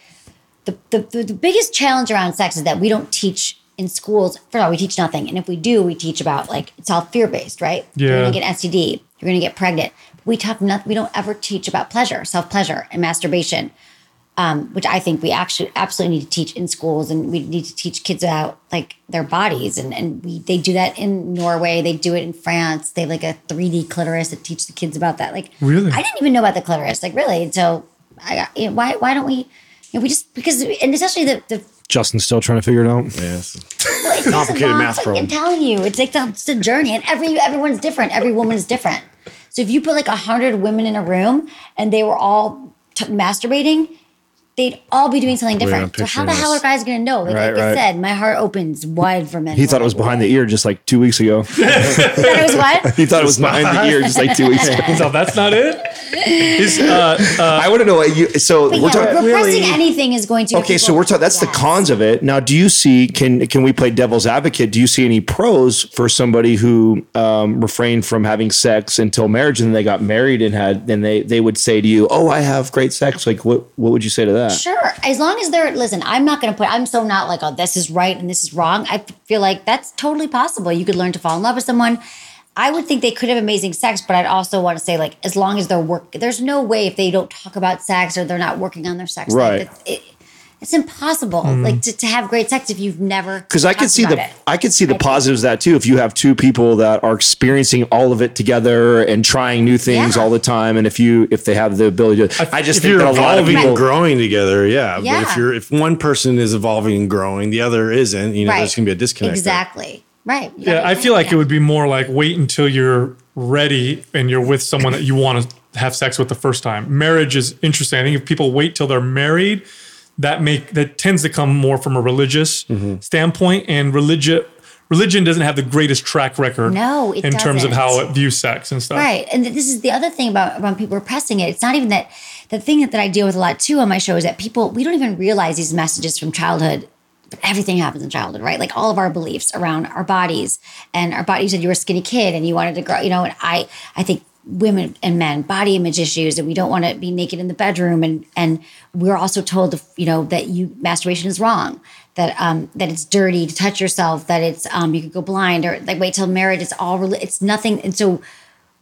The biggest challenge around sex is that we don't teach in schools. First of all, we teach nothing. And if we do, we teach about like, it's all fear-based, right? Yeah. You're going to get STD. You're going to get pregnant. We talk nothing. We don't ever teach about pleasure, self-pleasure and masturbation, which I think we actually absolutely need to teach in schools. And we need to teach kids about like their bodies. And they do that in Norway. They do it in France. They have like a 3D clitoris that teach the kids about that. Like, really? I didn't even know about the clitoris. Like really. And so Why don't we? You know, we just because and especially the Justin's still trying to figure it out. Yes, well, it's complicated math problem. I'm telling you, it's like it's a journey, and everyone's different. Every woman's different. So if you put like 100 women in a room and they were all masturbating, they'd all be doing something different. So how the hell are guys going to know? Like I said, my heart opens wide for men. He thought it was behind the ear just like 2 weeks ago. He thought it was what? He thought it was behind the ear just like 2 weeks ago. So that's not it? I want to know. We're talking. Repressing anything is going to. Okay, so we're talking. That's the cons of it. Now, do you see, can we play devil's advocate? Do you see any pros for somebody who refrained from having sex until marriage and then they got married and they would say to you, oh, I have great sex. Like, what would you say to that? Sure. As long as I'm not going to I'm so not like, oh, this is right and this is wrong. I feel like that's totally possible. You could learn to fall in love with someone. I would think they could have amazing sex, but I'd also want to say like, as long as there's no way if they don't talk about sex or they're not working on their sex. Right. Like, it's impossible like to have great sex if you've never because I could see the positives of that too if you have two people that are experiencing all of it together and trying new things all the time and if they have the ability to I just think that a lot of people growing together but if one person is evolving and growing the other isn't there's gonna be a disconnect exactly there. Right I feel like it would be more like wait until you're ready and you're with someone that you want to have sex with the first time. Marriage is interesting. I think if people wait till they're married, that tends to come more from a religious standpoint, and religion doesn't have the greatest track record. No, it doesn't. Terms of how it views sex and stuff. Right, and this is the other thing about people repressing it. It's not even that. The thing that I deal with a lot too on my show is that we don't even realize these messages from childhood. But everything happens in childhood, right? Like all of our beliefs around our bodies and our body. You said you were a skinny kid and you wanted to grow, and I think women and men, body image issues, and we don't want to be naked in the bedroom. And we're also told, that masturbation is wrong, that it's dirty to touch yourself, that it's, you could go blind or like wait till marriage. It's all, it's nothing. And so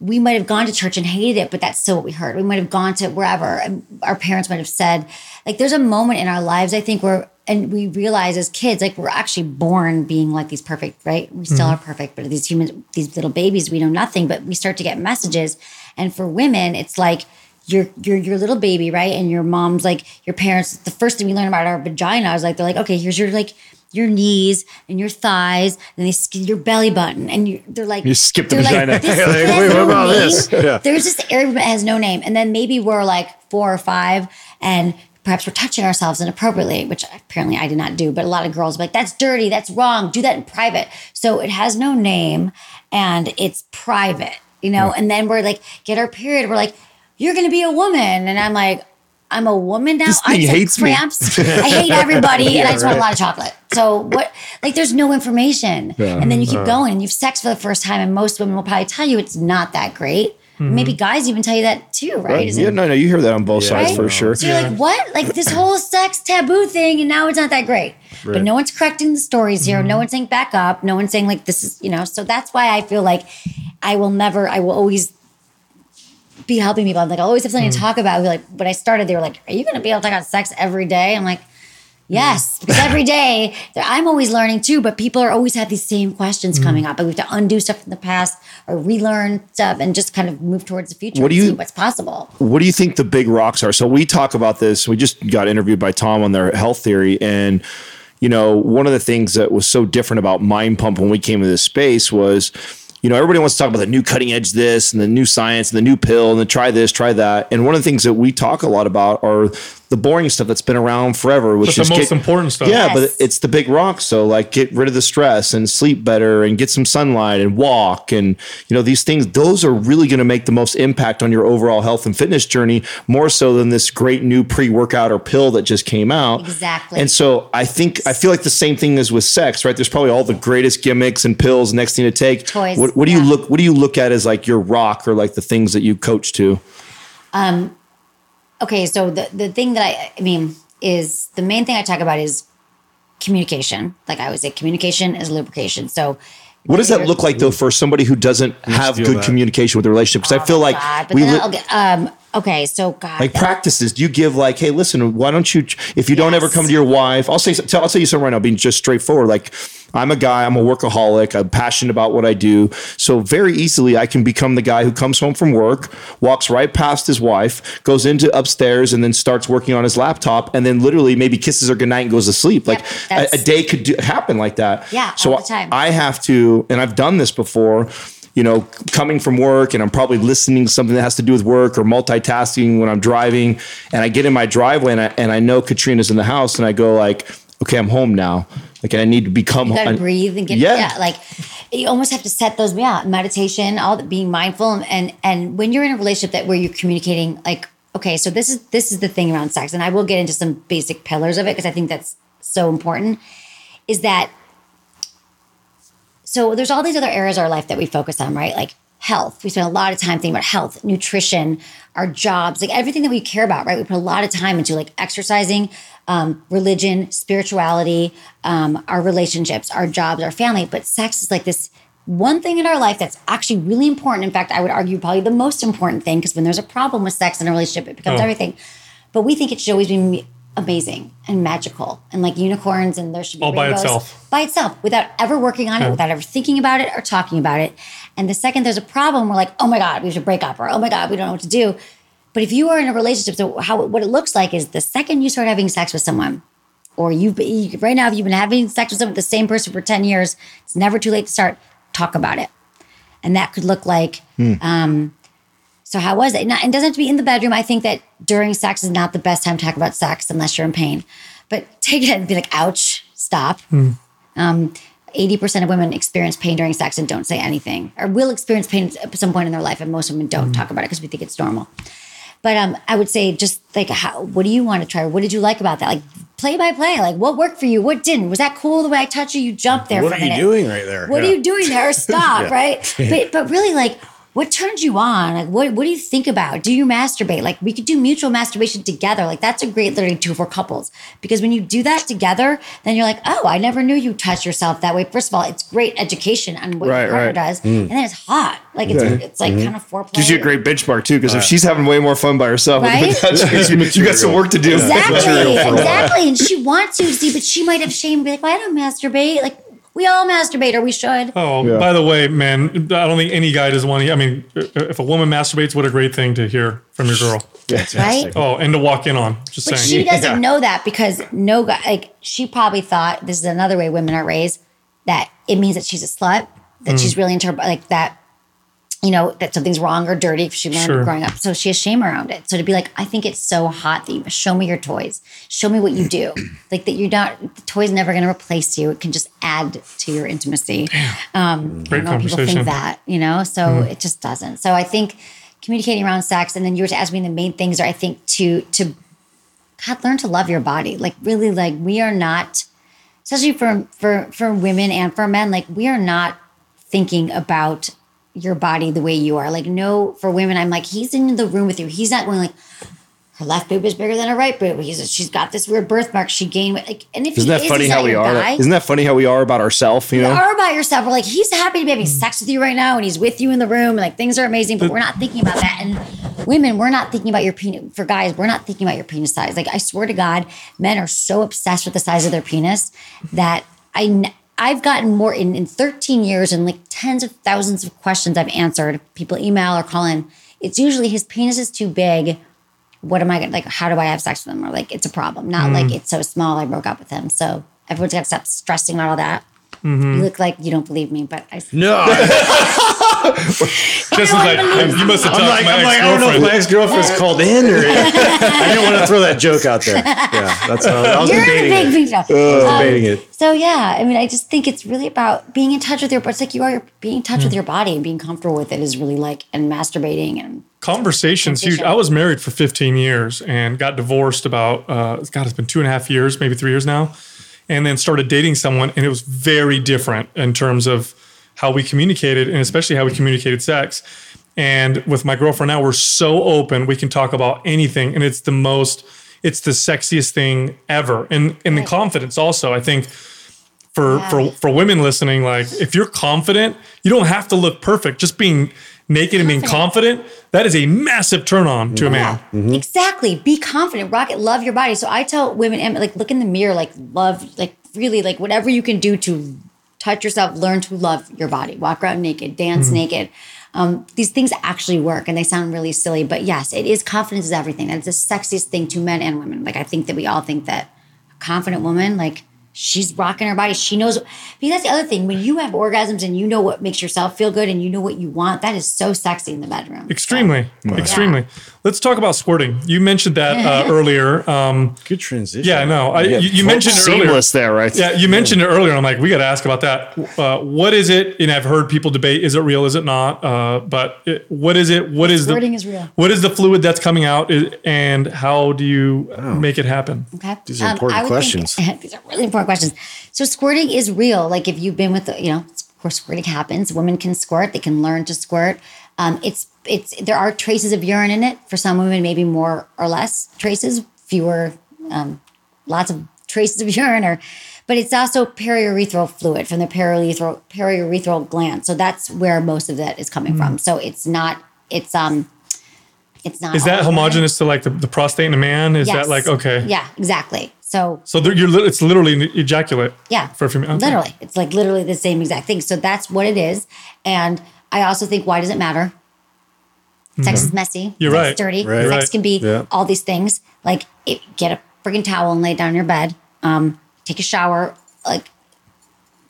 we might've gone to church and hated it, but that's still what we heard. We might've gone to wherever and our parents might've said, like, there's a moment in our lives, I think and we realize as kids, like we're actually born being like these perfect, right? We still are perfect, but these humans, these little babies, we know nothing, but we start to get messages. And for women, it's like your little baby, right? And your mom's like, your parents, the first thing we learn about our vagina is like, they're like, okay, here's your like, your knees and your thighs, and they skip your belly button, and they're like, you skip the vagina. Like, wait, what about this? Yeah. There's this area that has no name. And then maybe we're like 4 or 5 and perhaps we're touching ourselves inappropriately, which apparently I did not do, but a lot of girls are like, that's dirty, that's wrong, do that in private. So it has no name and it's private, and then we're like, get our period. We're like, you're going to be a woman. And I'm like, I'm a woman now. This thing hates cramps. Me. I hate everybody and I just want a lot of chocolate. So what, like there's no information. Yeah. And then you keep going and you have sex for the first time. And most women will probably tell you it's not that great. Mm-hmm. Maybe guys even tell you that too, right? Yeah, no, you hear that on both sides, right? For sure. So you're like, what? Like this whole sex taboo thing, and now it's not that great. Right. But no one's correcting the stories here. Mm-hmm. No one's saying back up. No one's saying like this is, So that's why I feel like I will always be helping people. I'm like, I always have something to talk about. Like when I started, they were like, are you going to be able to talk about sex every day? I'm like, yes, because every day I'm always learning too, but people are always have these same questions coming up, and we have to undo stuff from the past or relearn stuff and just kind of move towards the future and see what's possible. What do you think the big rocks are? So we talk about this. We just got interviewed by Tom on their health theory, and one of the things that was so different about Mind Pump when we came to this space was, everybody wants to talk about the new cutting edge this and the new science and the new pill and then try this, try that. And one of the things that we talk a lot about are the boring stuff that's been around forever, which is the most important stuff. Yeah, yes. But it's the big rock. So like get rid of the stress and sleep better and get some sunlight and walk. And, these things, those are really going to make the most impact on your overall health and fitness journey, more so than this great new pre-workout or pill that just came out. Exactly. And so I feel like the same thing is with sex, right? There's probably all the greatest gimmicks and pills, next thing to take. Toys. What do you look at as like your rock or like the things that you coach to? Okay, so the thing that is the main thing I talk about is communication. Like I always say, communication is lubrication. So what does that look like though for somebody who doesn't have good communication with their relationship? Because I feel like Okay, so God. Like practices, do you give like, hey, listen, why don't you, if you don't ever come to your wife, I'll tell you something right now, being just straightforward. Like, I'm a guy, I'm a workaholic, I'm passionate about what I do. So very easily I can become the guy who comes home from work, walks right past his wife, goes into upstairs and then starts working on his laptop and then literally maybe kisses her goodnight and goes to sleep. Yep, like a day could happen like that. Yeah, so all the time. I have to, and I've done this before, you know, coming from work and I'm probably listening to something that has to do with work or multitasking when I'm driving and I get in my driveway and I know Katrina's in the house and I go like, okay, I'm home now. Like I need to become home. You gotta breathe and get like you almost have to set those meditation, all the being mindful and when you're in a relationship that where you're communicating like, okay, so this is the thing around sex, and I will get into some basic pillars of it because I think that's so important, is that so there's all these other areas of our life that we focus on, right? Like health. We spend a lot of time thinking about health, nutrition, our jobs, like everything that we care about, right? We put a lot of time into like exercising, religion, spirituality, our relationships, our jobs, our family. But sex is like this one thing in our life that's actually really important. In fact, I would argue probably the most important thing, because when there's a problem with sex in a relationship, it becomes everything. But we think it should always be amazing and magical and like unicorns, and there should be all by itself without ever working on it, without ever thinking about it or talking about it. And the second there's a problem, we're like, oh my God, we should break up, or oh my God, we don't know what to do. But if you are in a relationship, so what it looks like is the second you start having sex with someone, or right now if you've been having sex with someone, the same person for 10 years, it's never too late to start talk about it. And that could look like so how was it? It doesn't have to be in the bedroom. I think that during sex is not the best time to talk about sex unless you're in pain. But take it and be like, ouch, stop. 80% of women experience pain during sex and don't say anything, or will experience pain at some point in their life. And most women don't talk about it because we think it's normal. But I would say just like, what do you want to try? What did you like about that? Like play by play, like what worked for you? What didn't? Was that cool the way I touched you? You jumped there for a minute. What are you doing right there? What are you doing there? Stop, right? But really like, what turns you on? Like, what do you think about? Do you masturbate? Like, we could do mutual masturbation together. Like, that's a great learning tool for couples. Because when you do that together, then you're like, oh, I never knew you touched yourself that way. First of all, it's great education on what your partner does. And then it's hot. Like, it's like kind of foreplay. Gives you a great benchmark, too. Because if she's having way more fun by herself, right? you got some work to do. Exactly. And she wants you to see, but she might have shame and be like, well, I don't masturbate. Like, we all masturbate, or we should. Oh, yeah. By the way, man, I don't think any guy doesn't want to. I mean, if a woman masturbates, what a great thing to hear from your girl. That's right? Oh, and to walk in on. Just but saying. She doesn't know that, because no guy, like, she probably thought, this is another way women are raised, that it means that she's a slut, that she's really into her, like that, you know, that something's wrong or dirty if she learned growing up. So she has shame around it. So to be like, I think it's so hot that you must show me your toys. Show me what you do. Like that the toy's never going to replace you. It can just add to your intimacy. Great conversation. People think that, you know, so it just doesn't. So I think communicating around sex, and then you were to ask me the main things are, I think to God, learn to love your body. Like really, like we are not, especially for women and for men, like we are not thinking about your body the way you are. Like, no, for women, I'm like, he's in the room with you. He's not going like, her left boob is bigger than her right boob. She's got this weird birthmark. She gained weight. Like, and if isn't that funny how we are? Isn't that funny how we are about ourselves? You know, are about yourself. We're like, he's happy to be having sex with you right now, and he's with you in the room, and like things are amazing. But we're not thinking about that. And women, we're not thinking about your penis. For guys, we're not thinking about your penis size. Like, I swear to God, men are so obsessed with the size of their penis that I've gotten more in 13 years and like tens of thousands of questions I've answered. People email or call in. It's usually his penis is too big. What am I gonna, like, how do I have sex with him? Or like, it's a problem. Not like it's so small, I broke up with him. So everyone's got to stop stressing about all that. You look like you don't believe me, but I... No. Justin's like, you must have talked to my ex-girlfriend. I'm like, I don't know if my ex-girlfriend's called in or... I didn't want to throw that joke out there. Yeah, that's how I was debating it. You're debating it. So yeah, I mean, I just think it's really about being in touch with your... It's like you're being in touch with your body and being comfortable with it is really like... And masturbating and... Conversation's huge. I was married for 15 years and got divorced about... it's been 2.5 years, maybe 3 years now. And then started dating someone, and it was very different in terms of how we communicated, and especially how we communicated sex. And with my girlfriend now, we're so open. We can talk about anything, and it's the sexiest thing ever. And the confidence also, I think, for women listening, like if you're confident, you don't have to look perfect. Just being naked and being confident, that is a massive turn on to a man. Mm-hmm. Exactly. Be confident, rock it, love your body. So I tell women, like, look in the mirror, like, love, like, really, like, whatever you can do to touch yourself, learn to love your body, walk around naked, dance naked. These things actually work, and they sound really silly, but yes, it is, confidence is everything. That's the sexiest thing to men and women. Like, I think that we all think that a confident woman, like, she's rocking her body. She knows, because that's the other thing. When you have orgasms and you know what makes yourself feel good and you know what you want, that is so sexy in the bedroom. Extremely, so, extremely. Yeah. Let's talk about squirting. You mentioned that earlier. Good transition. Yeah, no, you mentioned it earlier. Seamless there, right? Yeah, you mentioned it earlier. I'm like, we got to ask about that. What is it? And I've heard people debate: is it real? Is it not? But what is it? What is squirting is real. What is the fluid that's coming out, and how do you make it happen? Okay, these are important questions. These are really important questions. So squirting is real. Like, if you've been with, of course, squirting happens. Women can squirt. They can learn to squirt. There are traces of urine in it. For some women, maybe more or less traces, fewer, lots of traces of urine, but it's also periurethral fluid from the periurethral gland. So that's where most of that is coming from. So it's not. Is that homogenous to, like, the prostate in a man? Is that, like, okay. Yeah, exactly. So it's literally ejaculate. Yeah, for a female. Okay. Literally, it's like literally the same exact thing. So that's what it is. And I also think, why does it matter? Sex is messy. You're right. Sex is dirty. Right. Sex can be all these things. Like, get a friggin' towel and lay down on your bed. Take a shower. Like,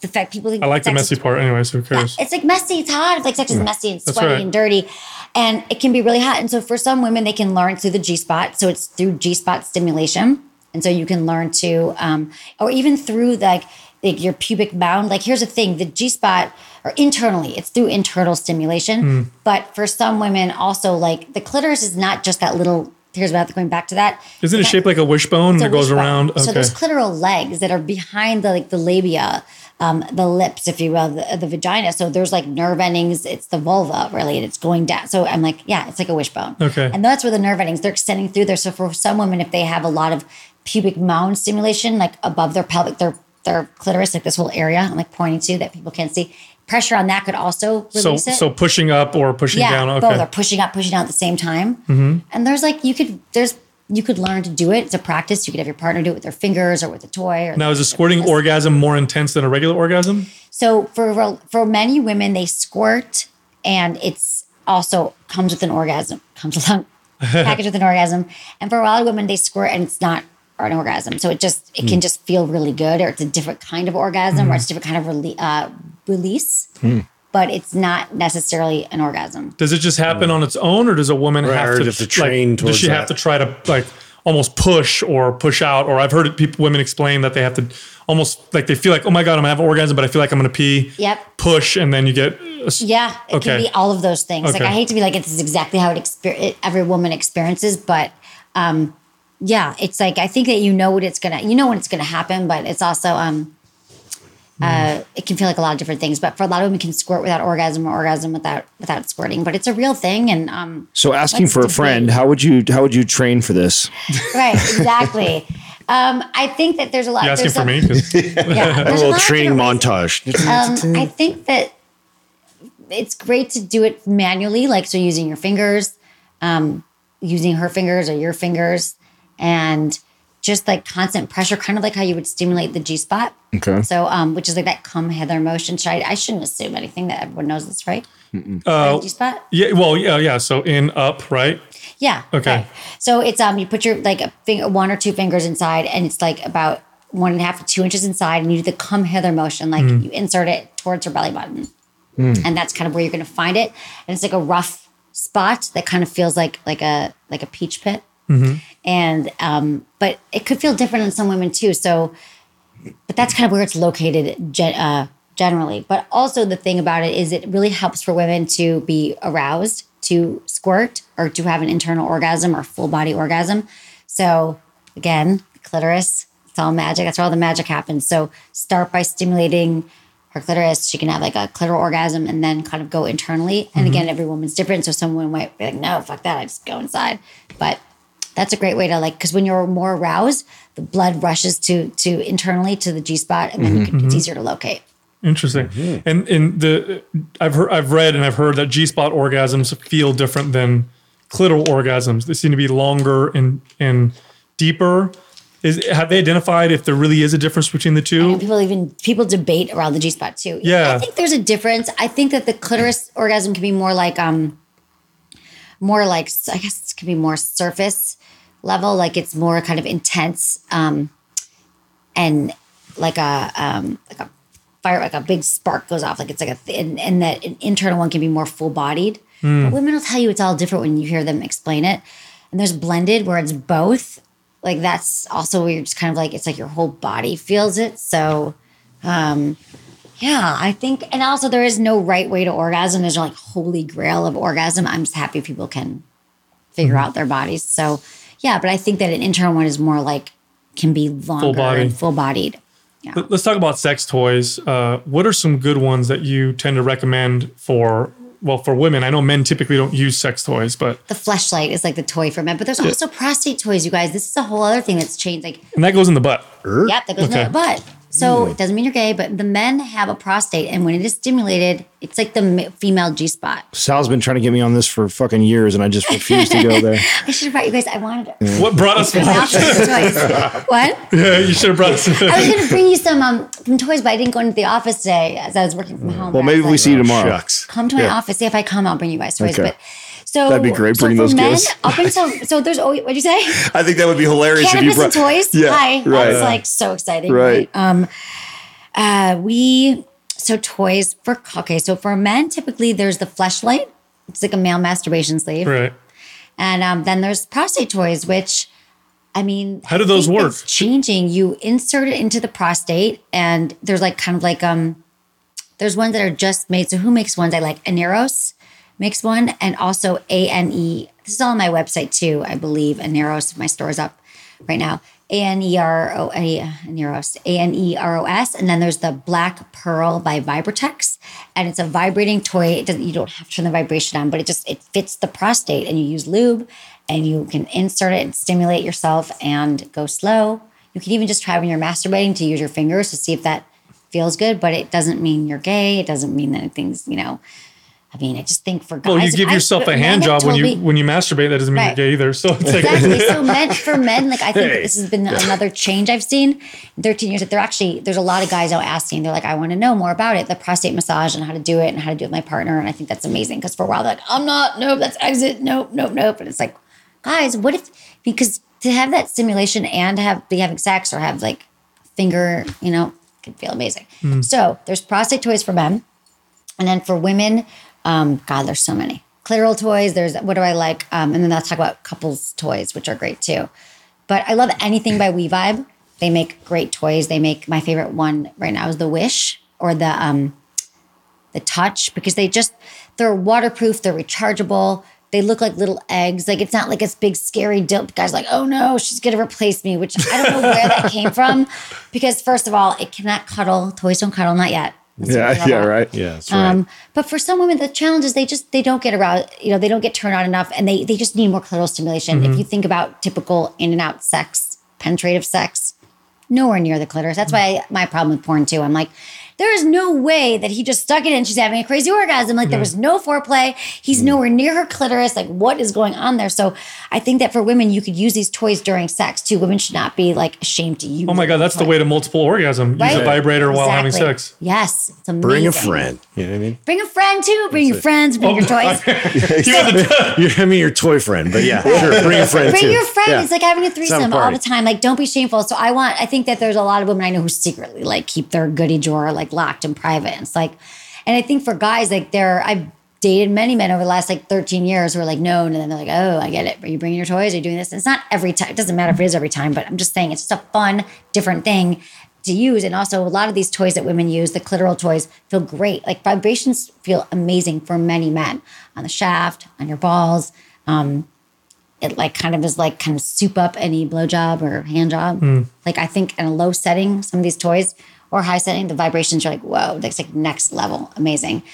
the fact people think I like the messy part anyway. So who cares? Yeah, it's like messy. It's hot. It's like sex is messy and sweaty and dirty. And it can be really hot. And so for some women, they can learn through the G-spot. So it's through G-spot stimulation. And so you can learn to, or even through like your pubic mound. Like, here's the thing, the G-spot, or internally, it's through internal stimulation. But for some women also, like, the clitoris is not just that little, here's about going back to that. Isn't it shaped like a wishbone that goes around? Okay. So there's clitoral legs that are behind the labia, the lips, if you will, the vagina. So there's like nerve endings. It's the vulva, really. And it's going down. So I'm like, it's like a wishbone. Okay. And that's where the nerve endings, they're extending through there. So for some women, if they have a lot of pubic mound stimulation, like above their pelvic, their clitoris, like this whole area I'm like pointing to that people can't see, pressure on that could also release it. So pushing up or pushing down. Okay. Both are pushing up, pushing down at the same time. And there's like, you could learn to do it. It's a practice. You could have your partner do it with their fingers or with a toy. Now, is a squirting orgasm more intense than a regular orgasm? So for many women, they squirt, and it's also comes with an orgasm, comes along package with an orgasm. And for a lot of women, they squirt and it's not an orgasm. So it can just feel really good, or it's a different kind of orgasm, or it's a different kind of release, but it's not necessarily an orgasm. Does it just happen on its own, or does a woman have to train towards that? Does she have to try to almost push or push out? Or I've heard women explain that they have to almost, like, they feel like, oh my God, I'm gonna have an orgasm, but I feel like I'm gonna pee. Yep. Push, and then you get... it can be all of those things. Okay. Like, I hate to be like, this is exactly how every woman experiences, but... yeah, it's like, I think that when it's gonna happen, but it's also it can feel like a lot of different things. But for a lot of women, can squirt without orgasm or orgasm without squirting. But it's a real thing. And so asking for a friend, how would you train for this? Right, exactly. I think that there's a lot. You asking for me? A little train montage. I think that it's great to do it manually, like, so using your fingers, using her fingers or your fingers. And just like constant pressure, kind of like how you would stimulate the G-spot. Okay. So, which is like that come hither motion. I shouldn't assume anything that everyone knows this, right? G-spot? Yeah. Well, yeah. So in, up, right? Yeah. Okay. Right. So it's, you put your one or two fingers inside, and it's like about 1.5 to 2 inches inside, and you do the come hither motion. Like you insert it towards your belly button. And that's kind of where you're going to find it. And it's like a rough spot that kind of feels like a peach pit. Mm-hmm. And, but it could feel different in some women too. So, but that's kind of where it's located generally. But also the thing about it is it really helps for women to be aroused, to squirt, or to have an internal orgasm or full body orgasm. So again, clitoris, it's all magic. That's where all the magic happens. So start by stimulating her clitoris. She can have like a clitoral orgasm and then kind of go internally. And again, every woman's different. So someone might be like, no, fuck that, I just go inside. But that's a great way to because when you're more aroused, the blood rushes to internally to the G-spot, and then it's easier to locate. Interesting. Mm-hmm. And in the I've read and heard that G-spot orgasms feel different than clitoral orgasms. They seem to be longer and deeper. Have they identified if there really is a difference between the two? People debate around the G-spot too. Yeah. I think there's a difference. I think that the clitoris orgasm can be more like I guess it can be more surface level, like it's more kind of intense and like a fire, like a big spark goes off, like it's like and that an internal one can be more full bodied. Mm. But women will tell you it's all different when you hear them explain it. And there's blended where it's both. Like that's also where you're just kind of like, it's like your whole body feels it. So yeah, I think, and also there is no right way to orgasm. There's no like holy grail of orgasm. I'm just happy people can figure out their bodies. So yeah, but I think that an internal one is more like, can be longer and full bodied. Yeah. Let's talk about sex toys. What are some good ones that you tend to recommend for women? I know men typically don't use sex toys, but... The Fleshlight is like the toy for men, but there's also prostate toys, you guys. This is a whole other thing that's changed. And that goes in the butt. Yep, that goes in the butt. So it doesn't mean you're gay, but the men have a prostate, and when it is stimulated, it's like the female G-spot. Sal's been trying to get me on this for fucking years, and I just refuse to go there. I should have brought you guys. I wanted it. What brought us? What? Yeah, you should have brought us. I was going to bring you some toys, but I didn't go into the office today as I was working from home. Well, maybe we see you tomorrow. Shucks. Come to my office. See if I come, I'll bring you guys toys. Okay. So that'd be great. Bring those men, gifts. I'll bring so there's. Oh, what'd you say? I think that would be hilarious. Cannabis if you brought and toys. Yeah, hi. Right. That's like so exciting. Right. Toys for for men typically there's the Fleshlight. It's like a male masturbation sleeve. Right. And then there's prostate toys, which I mean, how do those work? It's changing. You insert it into the prostate, and there's like kind of like there's ones that are just made. So who makes ones? I like Aneros. Makes one, and also A-N-E. This is all on my website too, I believe. Aneros, my store is up right now. Aneros. And then there's the Black Pearl by Vibratex. And it's a vibrating toy. You don't have to turn the vibration on, but it fits the prostate. And you use lube, and you can insert it and stimulate yourself and go slow. You can even just try when you're masturbating to use your fingers to see if that feels good. But it doesn't mean you're gay. It doesn't mean that anything's, I mean, I just think for guys... Well, you give yourself a hand job when you masturbate. That doesn't mean you're gay either. So it's exactly. So for men, I think this has been another change I've seen in 13 years. That there's a lot of guys now asking. They're like, I want to know more about it. The prostate massage and how to do it with my partner. And I think that's amazing. Because for a while, they're like, that's exit. Nope. And it's like, guys, what if... Because to have that stimulation and be having sex or have like finger, can feel amazing. Mm. So there's prostate toys for men. And then for women... God, there's so many clitoral toys. There's what do I like? And then I'll talk about couples toys, which are great too. But I love anything by WeVibe. They make great toys. They make my favorite one right now is the Wish or the Touch because they're waterproof. They're rechargeable. They look like little eggs. Like it's not like it's big scary dope. Guys like, oh no, she's gonna replace me. Which I don't know where that came from because first of all, it cannot cuddle. Toys don't cuddle, not yet. That's right. Yeah, that's right. But for some women, the challenge is they don't get aroused. They don't get turned on enough, and they just need more clitoral stimulation. Mm-hmm. If you think about typical in and out sex, penetrative sex, nowhere near the clitoris. That's why my problem with porn too. I'm like, there is no way that he just stuck it in. She's having a crazy orgasm. Like there was no foreplay. He's nowhere near her clitoris. Like what is going on there? So I think that for women, you could use these toys during sex too. Women should not be like ashamed to use. Oh my God, that's the way to multiple orgasm. Right? Use a vibrator while having sex. Yes, it's amazing. Bring a friend. You know what I mean? Bring a friend too. Bring your friends. Bring your toys. Your toy friend, but yeah, sure. Bring a friend too. Bring your friend. Yeah. It's like having a threesome all the time. Like don't be shameful. So I think that there's a lot of women I know who secretly like keep their goodie drawer like locked and private. It's like, and I think for guys, like I've dated many men over the last like 13 years who are like, no. And then they're like, oh, I get it. Are you bringing your toys? Are you doing this? And it's not every time. It doesn't matter if it is every time, but I'm just saying it's just a fun, different thing to use. And also a lot of these toys that women use, the clitoral toys feel great. Like vibrations feel amazing for many men on the shaft, on your balls. It like kind of is like kind of soup up any blowjob or hand job. Mm. Like I think in a low setting, some of these toys or high setting, the vibrations are like, whoa, that's like next level. Amazing.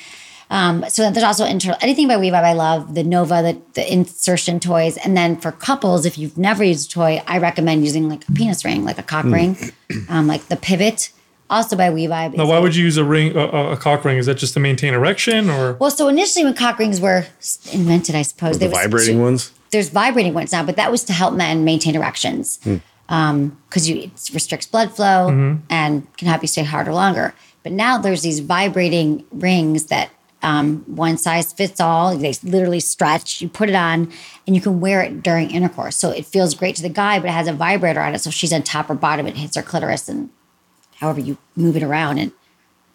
So there's also anything by WeVibe I love, the Nova, the insertion toys. And then for couples, if you've never used a toy, I recommend using like a penis ring, like a cock ring, like the Pivot Also by WeVibe. Now, why would you use a ring, a cock ring? Is that just to maintain erection, or? Well, so initially when cock rings were invented, I suppose. There was vibrating ones? There's vibrating ones now, but that was to help men maintain erections. Because it restricts blood flow and can help you stay harder longer. But now there's these vibrating rings that one size fits all. They literally stretch. You put it on and you can wear it during intercourse. So it feels great to the guy, but it has a vibrator on it. So she's on top or bottom. It hits her clitoris and... however you move it around. And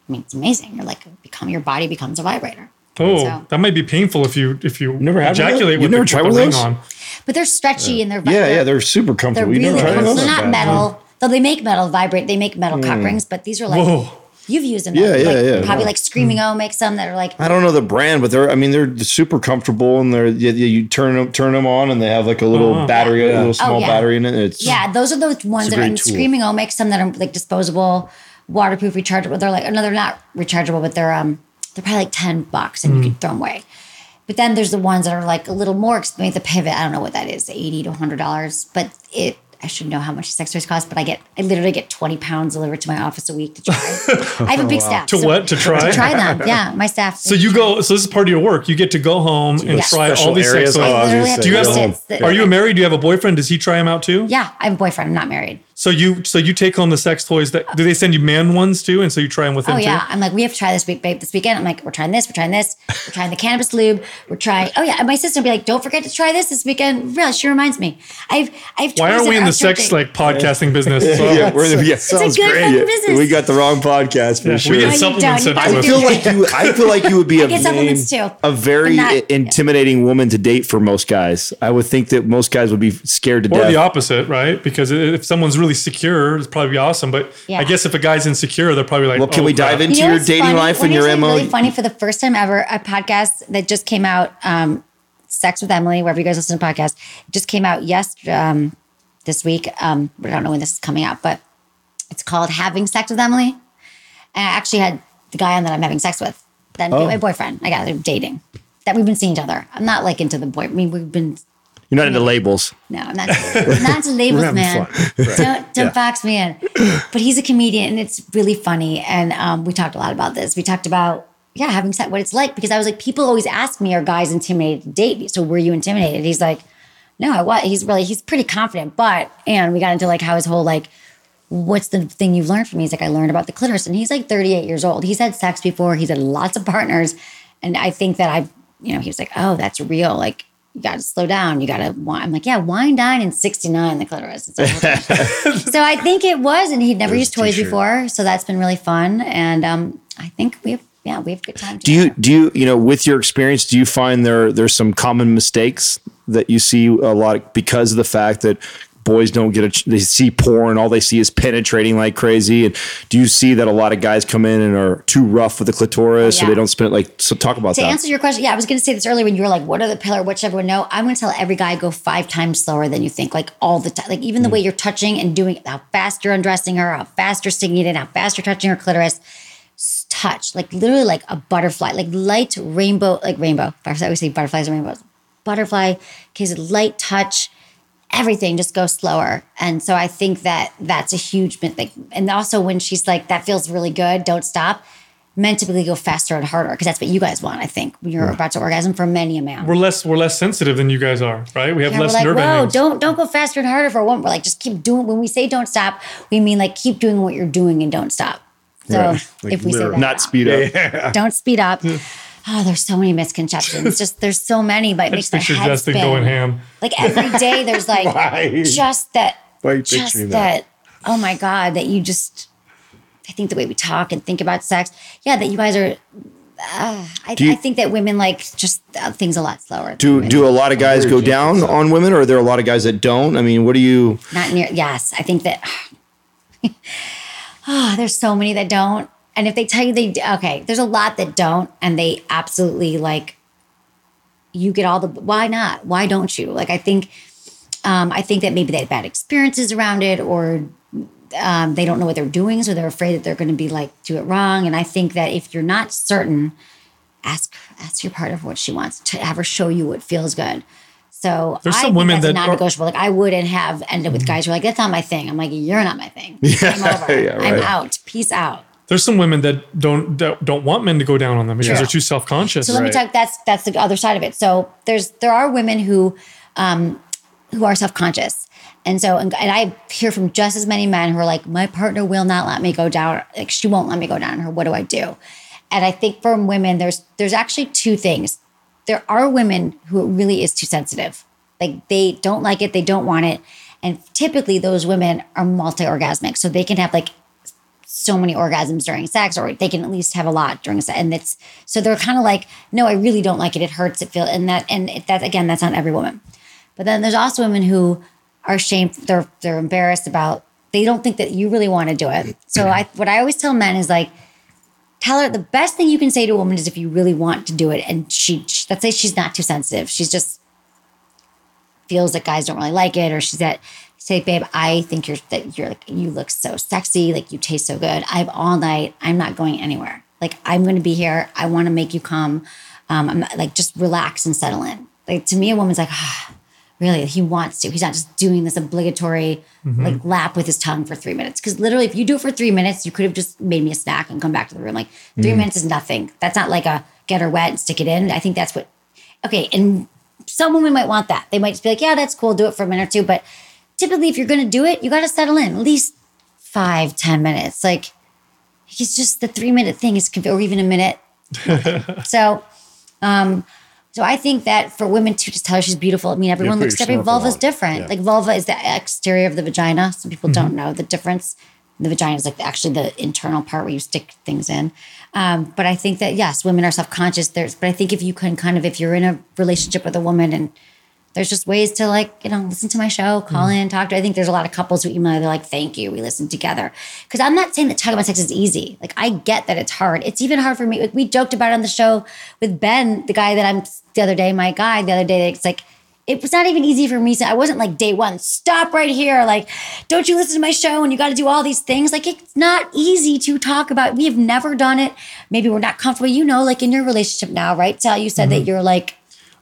I mean, it's amazing. You're like, your body becomes a vibrator. Oh, so, that might be painful if you never ejaculate with the ring on. But they're stretchy and they're vibrating. Yeah, they're super comfortable. They're really comfortable. They're not metal, though they make metal vibrate. They make metal cock rings, but these are like, you've used them. Probably like Screaming O makes some that are like. I don't know the brand, but they're super comfortable and you turn them on and they have like a little battery, a little small battery in it. Those are those ones that Screaming O makes some that are like disposable, waterproof, rechargeable. They're like, no, they're not rechargeable, but they're probably like $10 and you can throw them away. But then there's the ones that are like a little more expensive. The Pivot, I don't know what that is, $80 to $100, but it. I should know how much sex toys cost, but I literally get 20 pounds delivered to my office a week to try. I have a big staff. To try? To try them, my staff. So you go, so this is part of your work. You get to go home and try all these sex toys. Are you married? Do you have a boyfriend? Does he try them out too? Yeah, I have a boyfriend. I'm not married. So you take home the sex toys. Do they send you man ones too? And so you try them with him too? Oh yeah, I'm like, we have to try this week, babe, this weekend. I'm like, we're trying this, we're trying this. We're trying the cannabis lube. We're trying, and my sister would be like, don't forget to try this weekend. Really, she reminds me. I've Why aren't we in the sex podcasting business? Sounds great. Yeah. We got the wrong podcast for sure. We get supplements. I feel like you would be a very intimidating woman to date for most guys. I would think that most guys would be scared to death. Or the opposite, right? Because if someone's really secure, it's probably awesome. But I guess if a guy's insecure, they're probably like, well, can we dive into your dating life and your MO? Really funny, for the first time ever, a podcast that just came out, Sex with Emily, wherever you guys listen to podcasts, just came out yesterday. This week, I don't know when this is coming out, but it's called Having Sex with Emily. And I actually had the guy on that I'm having sex with, then my boyfriend. I got him dating. That we've been seeing each other. I'm not like into the boy. I mean, we've been. You're not into labels. No, I'm not. I'm not into labels, man. Right. Don't box me in. But he's a comedian, and it's really funny. And we talked a lot about this. We talked about having sex, what it's like, because I was like, people always ask me, are guys intimidated to date me? So were you intimidated? He's like. No, I was. He's pretty confident, and we got into like how his whole like, what's the thing you've learned from me? He's like, I learned about the clitoris, and he's like 38 years old. He's had sex before. He's had lots of partners, and I think that he was like, oh, that's real. Like, you got to slow down. You got to. I'm like, wine, dine, and 69 the clitoris. It's like, so I think it was, and he'd never used toys before, so that's been really fun, and I think we have a good time. Do you with your experience, do you find there's some common mistakes that you see a lot because of the fact that boys don't they see porn, all they see is penetrating like crazy? And do you see that a lot of guys come in and are too rough with the clitoris so they don't spend so talk about that. To answer your question, I was going to say this earlier when you were like, what are the pillar, what should everyone know? I'm going to tell every guy, go 5 times slower than you think, like all the time. Like even the way you're touching and doing it, how fast you're undressing her, how fast you're sticking it in, how fast you're touching her clitoris. Touch, like literally like a butterfly, like light rainbow, like rainbow. I always say butterflies and rainbows. Butterfly, case of light touch, everything, just go slower. And so I think that that's a huge bit. Like, and also when she's like, that feels really good, don't stop. Mentally go faster and harder, because that's what you guys want, I think. You're about to orgasm for many a man. We're less sensitive than you guys are, right? We have less nerve endings. Don't go faster and harder for one. We're like, just keep doing. When we say don't stop, we mean like keep doing what you're doing and don't stop. So like if we say that, not speed up. Yeah. Don't speed up. Oh, there's so many misconceptions. Just there's so many, but it makes my head spin. Going ham. Like every day, there's like just that. Oh my God, that you just. I think the way we talk and think about sex, that you guys are. I think that women like just things a lot slower. Do a lot of guys go down on women, or are there a lot of guys that don't? I mean, what do you? Not near. Yes, I think that. There's so many that don't. And if they tell you there's a lot that don't, and they absolutely like, you get all the, why not? Why don't you? Like, I think that maybe they had bad experiences around it, or they don't know what they're doing. So they're afraid that they're going to be like, do it wrong. And I think that if you're not certain, ask your partner for what she wants, to have her show you what feels good. So there's some women that non-negotiable. Like I wouldn't have ended with guys who are like, that's not my thing. I'm like, you're not my thing. Yeah, I'm over. Yeah, right. I'm out. Peace out. There's some women that don't want men to go down on them because they're too self-conscious. So let me talk. That's the other side of it. So there are women who are self-conscious. And so, and I hear from just as many men who are like, my partner will not let me go down. Like she won't let me go down on her. What do I do? And I think for women, there's actually two things. There are women who it really is too sensitive. Like they don't like it. They don't want it. And typically those women are multi-orgasmic. So they can have like so many orgasms during sex, or they can at least have a lot during sex. And it's, so they're kind of like, no, I really don't like it. It hurts. It feels, and that's not every woman. But then there's also women who are ashamed. They're embarrassed about, they don't think that you really want to do it. So what I always tell men is like, tell her the best thing you can say to a woman is if you really want to do it. And let's say she's not too sensitive. She's just feels that guys don't really like it. Or say, babe, I think you look so sexy. Like you taste so good. I have all night. I'm not going anywhere. Like I'm going to be here. I want to make you come. Just relax and settle in. Like to me, a woman's like, really, he wants to. He's not just doing this obligatory lap with his tongue for 3 minutes. Because literally, if you do it for 3 minutes, you could have just made me a snack and come back to the room. Like 3 minutes is nothing. That's not like a get her wet and stick it in. I think that's what. Okay, and some women might want that. They might just be like, yeah, that's cool. Do it for a minute or two. But typically, if you're going to do it, you got to settle in at least 5-10 minutes. Like it's just the 3 minute thing is, or even a minute. So I think that for women to just tell her she's beautiful, I mean, everyone looks different. Vulva is different. Yeah. Like vulva is the exterior of the vagina. Some people don't know the difference. The vagina is like actually the internal part where you stick things in. But I think that, yes, women are self-conscious. But I think if you can if you're in a relationship with a woman and there's just ways to listen to my show, call in, talk to her. I think there's a lot of couples who email, they're like, thank you, we listened together. Because I'm not saying that talking about sex is easy. Like I get that it's hard. It's even hard for me. Like we joked about it on the show with Ben, the other day, it's like, it was not even easy for me. So I wasn't like day one, stop right here. Like, don't you listen to my show and you got to do all these things. Like it's not easy to talk about. We have never done it. Maybe we're not comfortable, like in your relationship now, right? Sal, you said that you're like,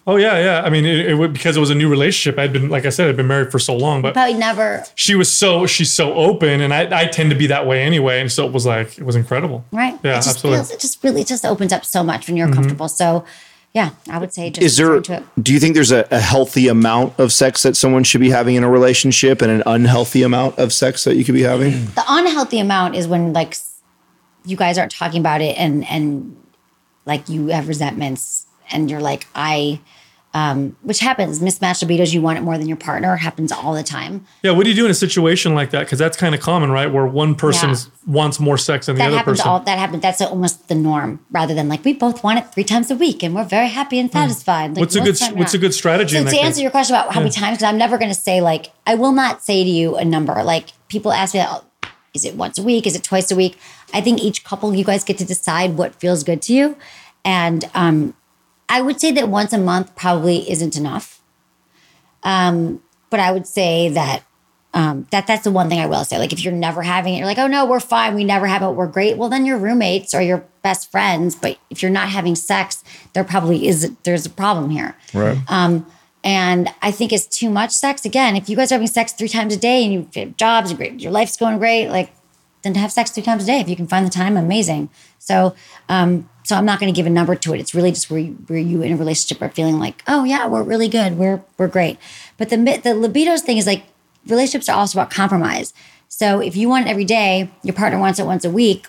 oh, yeah, yeah. I mean, because it was a new relationship. I'd been married for so long. But probably never. She's so open. And I tend to be that way anyway. And so it was like, it was incredible. Right. Yeah, absolutely. It just opens up so much when you're comfortable. So, yeah, I would say just into it. Do you think there's a healthy amount of sex that someone should be having in a relationship and an unhealthy amount of sex that you could be having? The unhealthy amount is when, you guys aren't talking about it and you have resentments. And you're like, which happens, mismatched libidos, you want it more than your partner, happens all the time. Yeah, what do you do in a situation like that? Because that's kind of common, right? Where one person wants more sex than the other person. That's almost the norm, rather than we both want it 3 times a week and we're very happy and satisfied. What's a good strategy? So to answer your question about how many times, because I'm never going to say I will not say to you a number. Like people ask me, is it once a week? Is it twice a week? I think each couple, you guys get to decide what feels good to you. And, I would say that once a month probably isn't enough. But I would say that, that's the one thing I will say. Like if you're never having it, you're like, oh no, we're fine. We never have it. We're great. Well, then you're roommates or your best friends. But if you're not having sex, there's a problem here. Right. And I think it's too much sex. Again, if you guys are having sex 3 times a day and you have jobs, your life's going great. Then to have sex 3 times a day, if you can find the time, amazing. So I'm not going to give a number to it. It's really just where you in a relationship are feeling like, oh yeah, we're really good. We're great. But the libidos thing is relationships are also about compromise. So if you want it every day, your partner wants it once a week,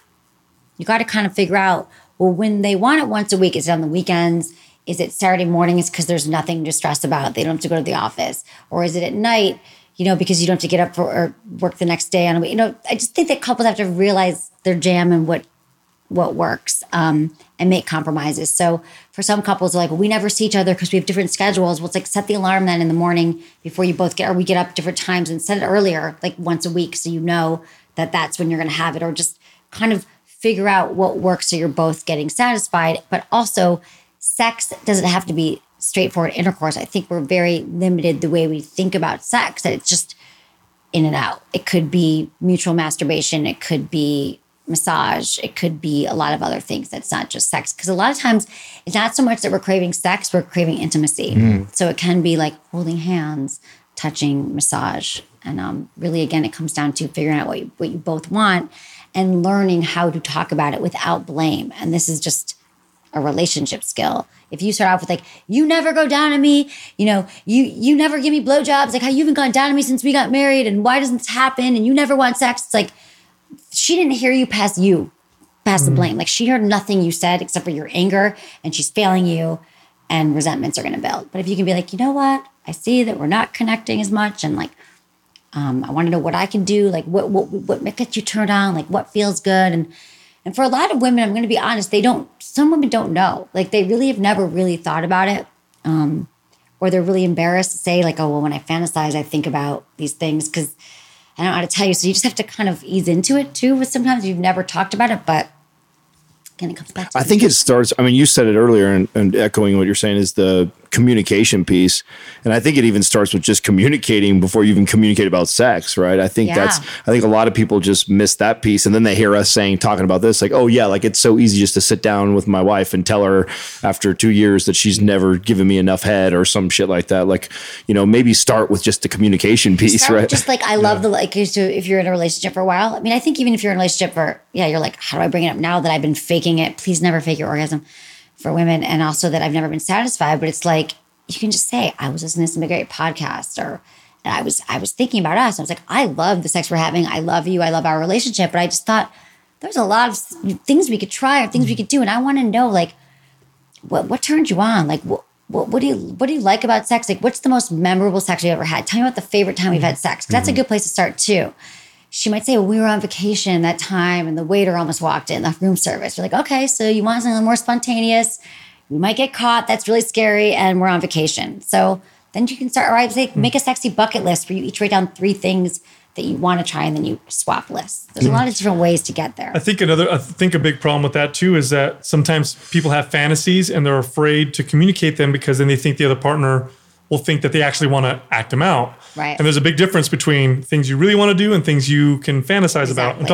you got to kind of figure out, well, when they want it once a week, is it on the weekends? Is it Saturday mornings? Because there's nothing to stress about. They don't have to go to the office. Or is it at night? Because you don't have to get up or work the next day on a week. I just think that couples have to realize their jam and what works and make compromises. So for some couples, we never see each other because we have different schedules. Well, it's set the alarm then in the morning before you both get, or we get up different times and set it earlier, once a week. So you know that that's when you're going to have it, or just kind of figure out what works so you're both getting satisfied. But also sex doesn't have to be straightforward intercourse. I think we're very limited the way we think about sex, that it's just in and out. It could be mutual masturbation. It could be massage. It could be a lot of other things that's not just sex. Because a lot of times it's not so much that we're craving sex, we're craving intimacy. Mm. So it can be like holding hands, touching, massage. And really, again, it comes down to figuring out what you both want and learning how to talk about it without blame. And this is just a relationship skill. If you start off with like, you never go down on me, you know, you never give me blowjobs, like how you haven't gone down on me since we got married and why doesn't this happen? And you never want sex. It's like, she didn't hear you pass the blame. Like she heard nothing you said except for your anger and she's failing you and resentments are going to build. But if you can be like, you know what? I see that we're not connecting as much. And like, I want to know what I can do. Like what gets you turned on? Like what feels good? And for a lot of women, I'm going to be honest, some women don't know. Like they really have never really thought about it. Or they're really embarrassed to say like, oh, well, when I fantasize, I think about these things because I don't know how to tell you. So you just have to kind of ease into it too. But sometimes you've never talked about it, but again, it comes back to I think it starts, I mean, you said it earlier and echoing what you're saying is the communication piece. And I think it even starts with just communicating before you even communicate about sex, right? I think a lot of people just miss that piece. And then they hear us talking about this, like, oh yeah, like it's so easy just to sit down with my wife and tell her after 2 years that she's never given me enough head or some shit like that. Like, you know, maybe start with just the communication piece, right? Just like, I love if you're in a relationship for a while, I mean, I think even if you're in a relationship you're like, how do I bring it up now that I've been faking it? Please never fake your orgasm. For women, and also that I've never been satisfied, but it's like you can just say, I was listening to some great podcast, or I was thinking about us. I was like, I love the sex we're having. I love you. I love our relationship. But I just thought there's a lot of things we could try or things we could do, and I want to know like what turned you on? Like what do you like about sex? Like what's the most memorable sex you've ever had? Tell me about the favorite time we've had sex. That's a good place to start too. She might say, well, we were on vacation that time and the waiter almost walked in, the room service. You're like, okay, so you want something more spontaneous. You might get caught. That's really scary. And we're on vacation. So then you can start, or I'd say, make a sexy bucket list where you each write down 3 things that you want to try and then you swap lists. There's a lot of different ways to get there. I think a big problem with that too is that sometimes people have fantasies and they're afraid to communicate them because then they think the other partner will think that they actually want to act them out. Right. And there's a big difference between things you really want to do and things you can fantasize about. And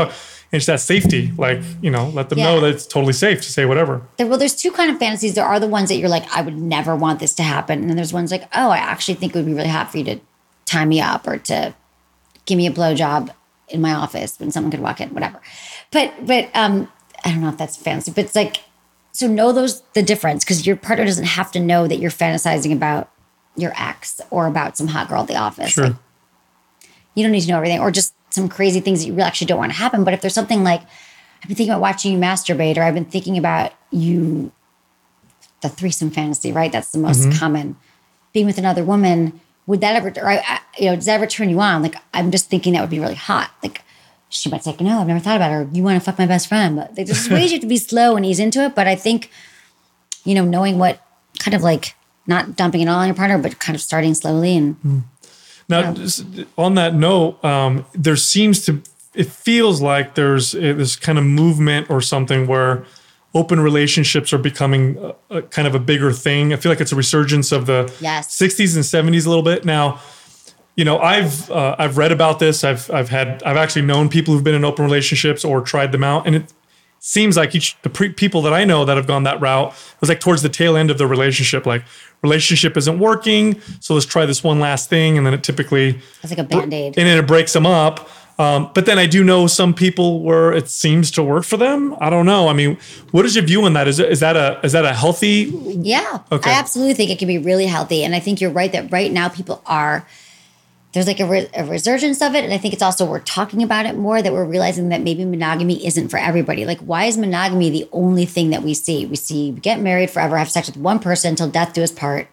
it's that safety, like, you know, let them know that it's totally safe to say whatever. Well, there's 2 kind of fantasies. There are the ones that you're like, I would never want this to happen. And then there's ones like, oh, I actually think it would be really hot for you to tie me up or to give me a blowjob in my office when someone could walk in, whatever. But I don't know if that's fantasy, but it's like, so know the difference because your partner doesn't have to know that you're fantasizing about your ex or about some hot girl at the office. Sure. Like, you don't need to know everything or just some crazy things that you really actually don't want to happen. But if there's something like, I've been thinking about watching you masturbate or I've been thinking about you, the threesome fantasy, right? That's the most common. Being with another woman, does that ever turn you on? Like, I'm just thinking that would be really hot. Like she might say, no, I've never thought about it. Or you want to fuck my best friend. But like, there's ways you have to be slow and ease into it. But I think, you know, knowing what kind of like, not dumping it all on your partner, but kind of starting slowly. And now, on that note, it feels like there's this kind of movement or something where open relationships are becoming a kind of a bigger thing. I feel like it's a resurgence of the 60s and 70s a little bit. Now, you know, I've read about this. I've actually known people who've been in open relationships or tried them out, and it seems like people that I know that have gone that route was like towards the tail end of the relationship. Like relationship isn't working, so let's try this one last thing, and then it typically it's like a band-aid, and then it breaks them up. But then I do know some people where it seems to work for them. I don't know. I mean, what is your view on that? Is that a healthy? Yeah, okay. I absolutely think it can be really healthy, and I think you're right that right now people are. There's like a resurgence of it. And I think it's also, we're talking about it more, that we're realizing that maybe monogamy isn't for everybody. Like, why is monogamy the only thing that we see? We see get married forever, have sex with one person until death do us part.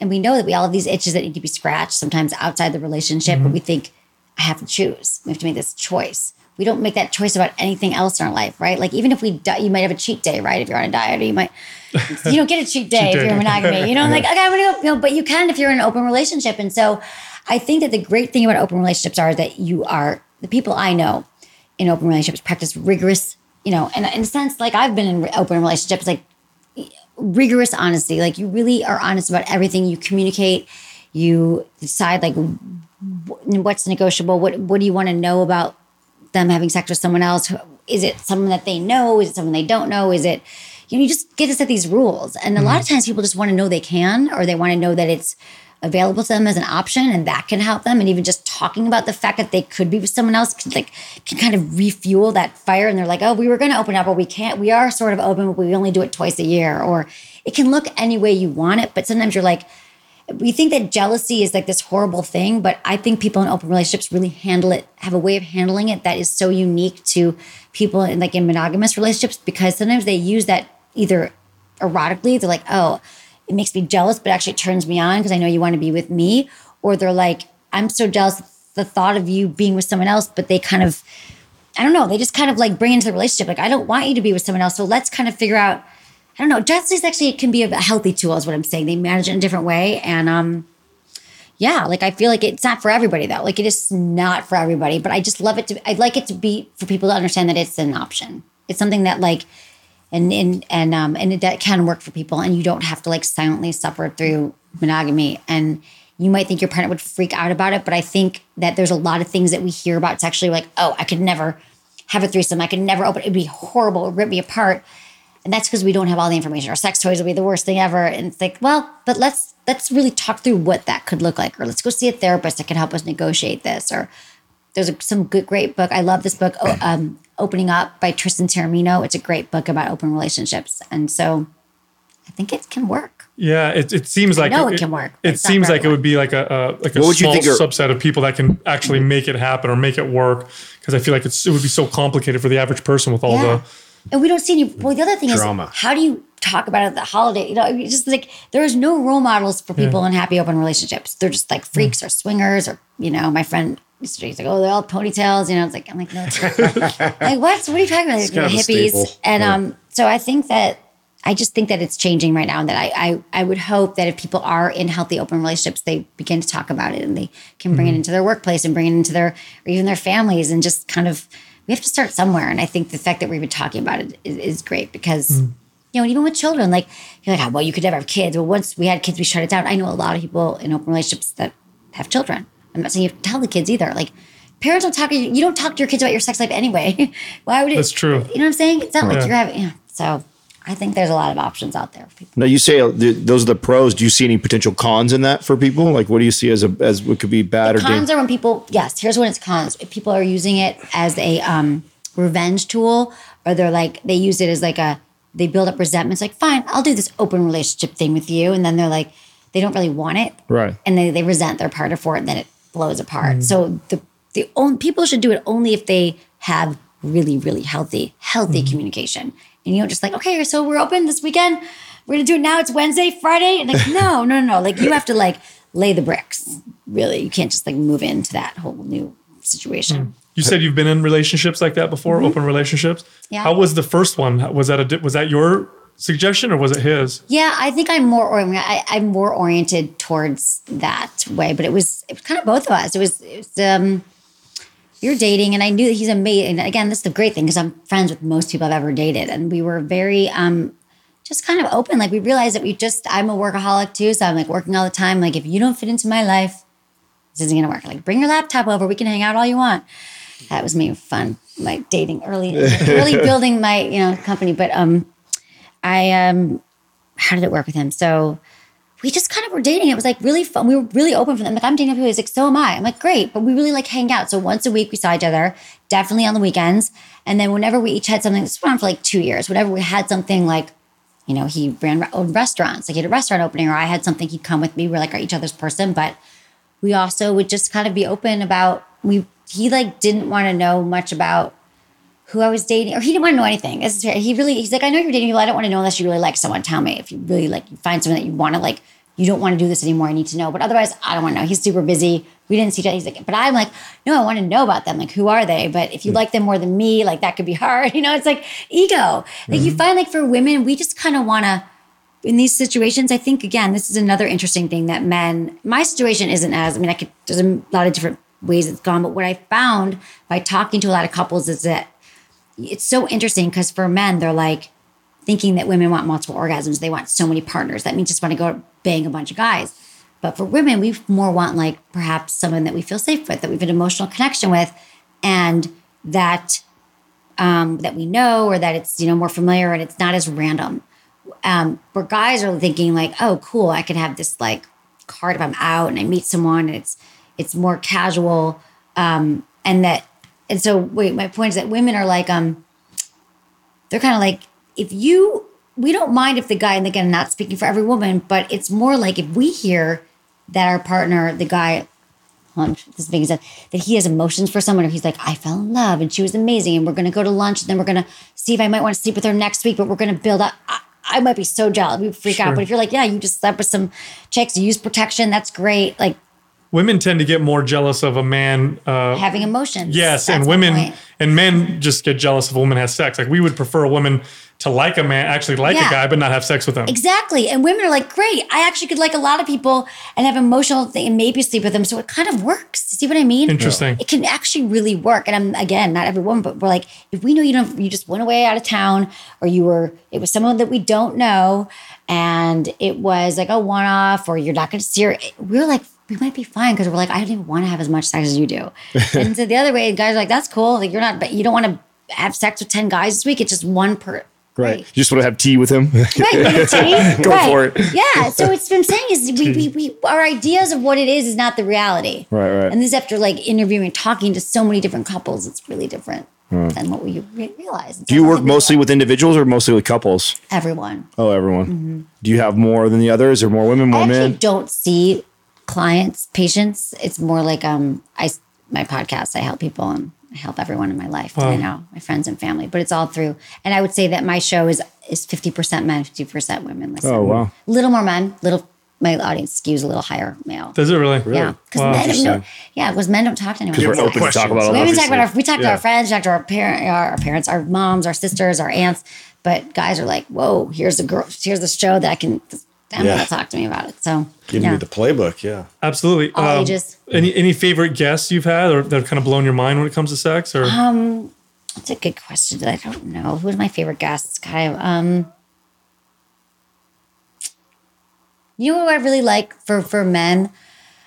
And we know that we all have these itches that need to be scratched, sometimes outside the relationship, but we think, I have to choose. We have to make this choice. We don't make that choice about anything else in our life, right? Like, even if we die, you might have a cheat day, right? If you're on a diet, or you don't get a cheat day if you're in monogamy. You know, like, okay, I'm going to go, you know, but you can if you're in an open relationship. And so, I think that the great thing about open relationships are that the people I know in open relationships practice rigorous, you know, and in a sense, like I've been in open relationships, like rigorous honesty, like you really are honest about everything. You communicate, you decide like what's negotiable, what do you want to know about them having sex with someone else? Is it someone that they know? Is it someone they don't know? Is it, you know, you just get to set these rules. And a lot of times people just want to know they can, or they want to know that it's available to them as an option, and that can help them. And even just talking about the fact that they could be with someone else can, like, can kind of refuel that fire. And they're like, oh, we were going to open up, but we can't. We are sort of open, but we only do it twice a year. Or it can look any way you want it. But sometimes you're like, we think that jealousy is like this horrible thing, but I think people in open relationships really handle it, have a way of handling it that is so unique to people in, like, in monogamous relationships, because sometimes they use that either erotically. They're like, oh, it makes me jealous, but actually it turns me on because I know you want to be with me. Or they're like, I'm so jealous of the thought of you being with someone else, but they kind of, I don't know, they just kind of like bring into the relationship. Like, I don't want you to be with someone else. So let's kind of figure out, I don't know. Jealousy is actually, it can be a healthy tool is what I'm saying. They manage it in a different way. And yeah, like, I feel like it's not for everybody though. Like, it is not for everybody, but I just love it to, I'd like it to be for people to understand that it's an option. It's something that, like, and that can work for people, and you don't have to, like, silently suffer through monogamy. And you might think your partner would freak out about it, but I think that there's a lot of things that we hear about sexually, like, oh, I could never have a threesome. I could never open it. It'd be horrible. It'd rip me apart. And that's because we don't have all the information. Our sex toys will be the worst thing ever. And it's like, well, but let's really talk through what that could look like. Or let's go see a therapist that can help us negotiate this. Or there's some great book. I love this book, Opening Up by Tristan Terramino. It's a great book about open relationships. And so I think it can work. Yeah, it seems like it can work. It seems like it would be like a small subset of people that can actually make it happen or make it work. Because I feel like it would be so complicated for the average person with all the... And we don't see any... Well, the other thing is, how do you talk about it at the holiday? You know, it's just like, there is no role models for people in happy open relationships. They're just like freaks or swingers, or, you know, my friend... He's like, oh, they're all ponytails, you know. It's like, I'm like, no, it's like, what are you talking about? Like, you know, hippies. And so I just think that it's changing right now, and that I would hope that if people are in healthy open relationships, they begin to talk about it, and they can bring it into their workplace, and bring it into their, or even their families, and just kind of, we have to start somewhere. And I think the fact that we've been talking about it is great, because you know, and even with children, like, you're like, oh, well, you could never have kids. Well, once we had kids, we shut it down. I know a lot of people in open relationships that have children. I'm not saying you have to tell the kids either. Like, parents don't talk. You don't talk to your kids about your sex life anyway. Why would it? That's true. You know what I'm saying? It's not like you're having. Yeah. So I think there's a lot of options out there for people. Now, you say those are the pros. Do you see any potential cons in that for people? Like, what do you see as what could be bad or cons? Are when people. Yes, here's when it's cons. If people are using it as a revenge tool, or they're like, they use it as like a, they build up resentments. Like, fine, I'll do this open relationship thing with you, and then they're like, they don't really want it, right? And they resent their partner for it, and then it blows apart. So the only people should do it only if they have really, really healthy communication. And you don't just like, okay, so we're open this weekend. We're gonna do it now. It's Wednesday, Friday. And like, no. Like, you have to like lay the bricks. Really, you can't just like move into that whole new situation. You said you've been in relationships like that before, open relationships. Yeah. How was the first one? Was that your suggestion, or was it his? Yeah, I think I'm more oriented towards that way, but it was kind of both of us. It was we were dating, and I knew that he's amazing. And again, this is the great thing, because I'm friends with most people I've ever dated, and we were very just kind of open. Like, we realized that I'm a workaholic too, so I'm like working all the time. Like, if you don't fit into my life, this isn't gonna work. Like, bring your laptop over, we can hang out all you want. That was me, fun, like dating early, really building my company, but how did it work with him? So we just kind of were dating. It was like really fun. We were really open for them. Like, I'm dating people. He's like, so am I. I'm like, great. But we really like hang out. So once a week we saw each other, definitely on the weekends. And then whenever we each had something, this went on for like 2 years. Whenever we had something, like, you know, he owned restaurants. Like, he had a restaurant opening, or I had something, he'd come with me. We're like each other's person, but we also would just kind of be open about, he like didn't want to know much about who I was dating, or he didn't want to know anything. He's like, I know you're dating people. I don't want to know unless you really like someone. Tell me if you really like, you find someone that you want to like, you don't want to do this anymore. I need to know. But otherwise, I don't want to know. He's super busy. We didn't see each other. He's like, but I'm like, no, I want to know about them. Like, who are they? But if you like them more than me, like, that could be hard. You know, it's like ego. Like, you find, like, for women, we just kind of want to, in these situations, I think, again, this is another interesting thing that men, my situation isn't as, there's a lot of different ways it's gone. But what I found by talking to a lot of couples is that it's so interesting, because for men, they're like thinking that women want multiple orgasms. They want so many partners. That means just want to go bang a bunch of guys. But for women, we more want like perhaps someone that we feel safe with, that we've an emotional connection with, and that that we know, or that it's, you know, more familiar and it's not as random. Where guys are thinking like, oh, cool, I could have this like card if I'm out and I meet someone and it's more casual. My point is that women are like, they're kind of like, we don't mind if the guy, and again, I'm not speaking for every woman, but it's more like if we hear that our partner, the guy, this is making sense, that he has emotions for someone, or he's like, I fell in love and she was amazing and we're going to go to lunch and then we're going to see if I might want to sleep with her next week, but we're going to build up. I might be so jealous. We freak out. But if you're like, yeah, you just slept with some chicks, use protection, that's great. Like, women tend to get more jealous of a man having emotions. Yes, that's men just get jealous if a woman has sex. Like, we would prefer a woman to like a man, actually like a guy, but not have sex with him. Exactly. And women are like, great, I actually could like a lot of people and have emotional thing and maybe sleep with them. So it kind of works. See what I mean? Interesting. It can actually really work. And I'm, again, not every woman, but we're like, if we know you just went away out of town, or it was someone that we don't know, and it was like a one-off, or you're not going to see her, we're like, we might be fine, because we're like, I don't even want to have as much sex as you do. And so the other way, guys are like, that's cool. Like, you don't want to have sex with 10 guys this week. It's just one per. Right. You just want to have tea with him. Right. Tea? Go for it. Yeah. So it's what I'm saying is we our ideas of what it is not the reality. Right. Right. And this is after like interviewing and talking to so many different couples, it's really different than what we realize. Do you work mostly with individuals or mostly with couples? Everyone. Oh, everyone. Mm-hmm. Do you have more than the others, or more women, more men? I don't see patients. It's more like my podcast, I help people and I help everyone in my life. Wow. I know my friends and family, but it's all through. And I would say that my show is 50% men, 50% women. Listen. Oh, wow. Little more men, my audience skews a little higher male. Does it really? Yeah. Because men don't talk to anyone. We're open to talk about all that. We talk to our friends, talk to our parents, our moms, our sisters, our aunts, but guys are like, whoa, here's the show that I can... I'm going to talk to me about it. So give me the playbook. Yeah, absolutely. All ages. Any favorite guests you've had, or that have kind of blown your mind when it comes to sex? Or that's a good question. I don't know. Who's my favorite guest? Kind of. You know what I really like for men?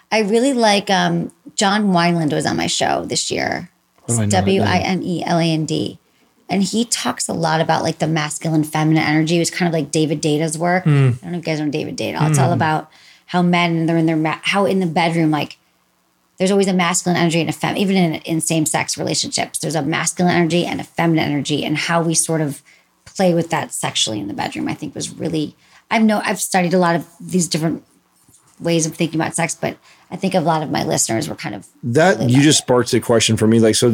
I really like John Wineland was on my show this year. Wineland. And he talks a lot about like the masculine, feminine energy. It was kind of like David Data's work. I don't know if you guys know David Data. It's all about how men, how in the bedroom, like there's always a masculine energy and a feminine, even in same-sex relationships, there's a masculine energy and a feminine energy, and how we sort of play with that sexually in the bedroom, I think was really, I've studied a lot of these different ways of thinking about sex, but I think a lot of my listeners were kind of that. You just sparked a question for me. Like, so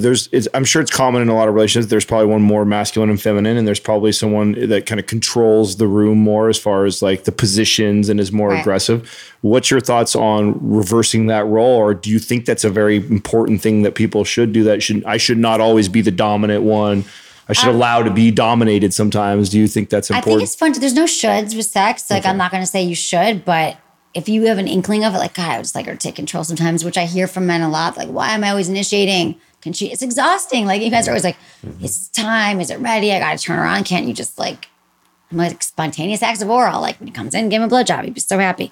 I'm sure it's common in a lot of relationships. There's probably one more masculine and feminine, and there's probably someone that kind of controls the room more as far as like the positions and is more aggressive. What's your thoughts on reversing that role? Or do you think that's a very important thing that people should do? That I should not always be the dominant one. I should allow to be dominated sometimes. Do you think that's important? I think it's fun. There's no shoulds with sex. Like, okay. I'm not going to say you should, but if you have an inkling of it, like, God, I would just like her to take control sometimes, which I hear from men a lot. Like, why am I always initiating? It's exhausting. Like, you guys are always like, it's time. Is it ready? I got to turn her on. Can't you just like, I'm like spontaneous acts of oral. Like when he comes in, give him a blowjob. He'd be so happy.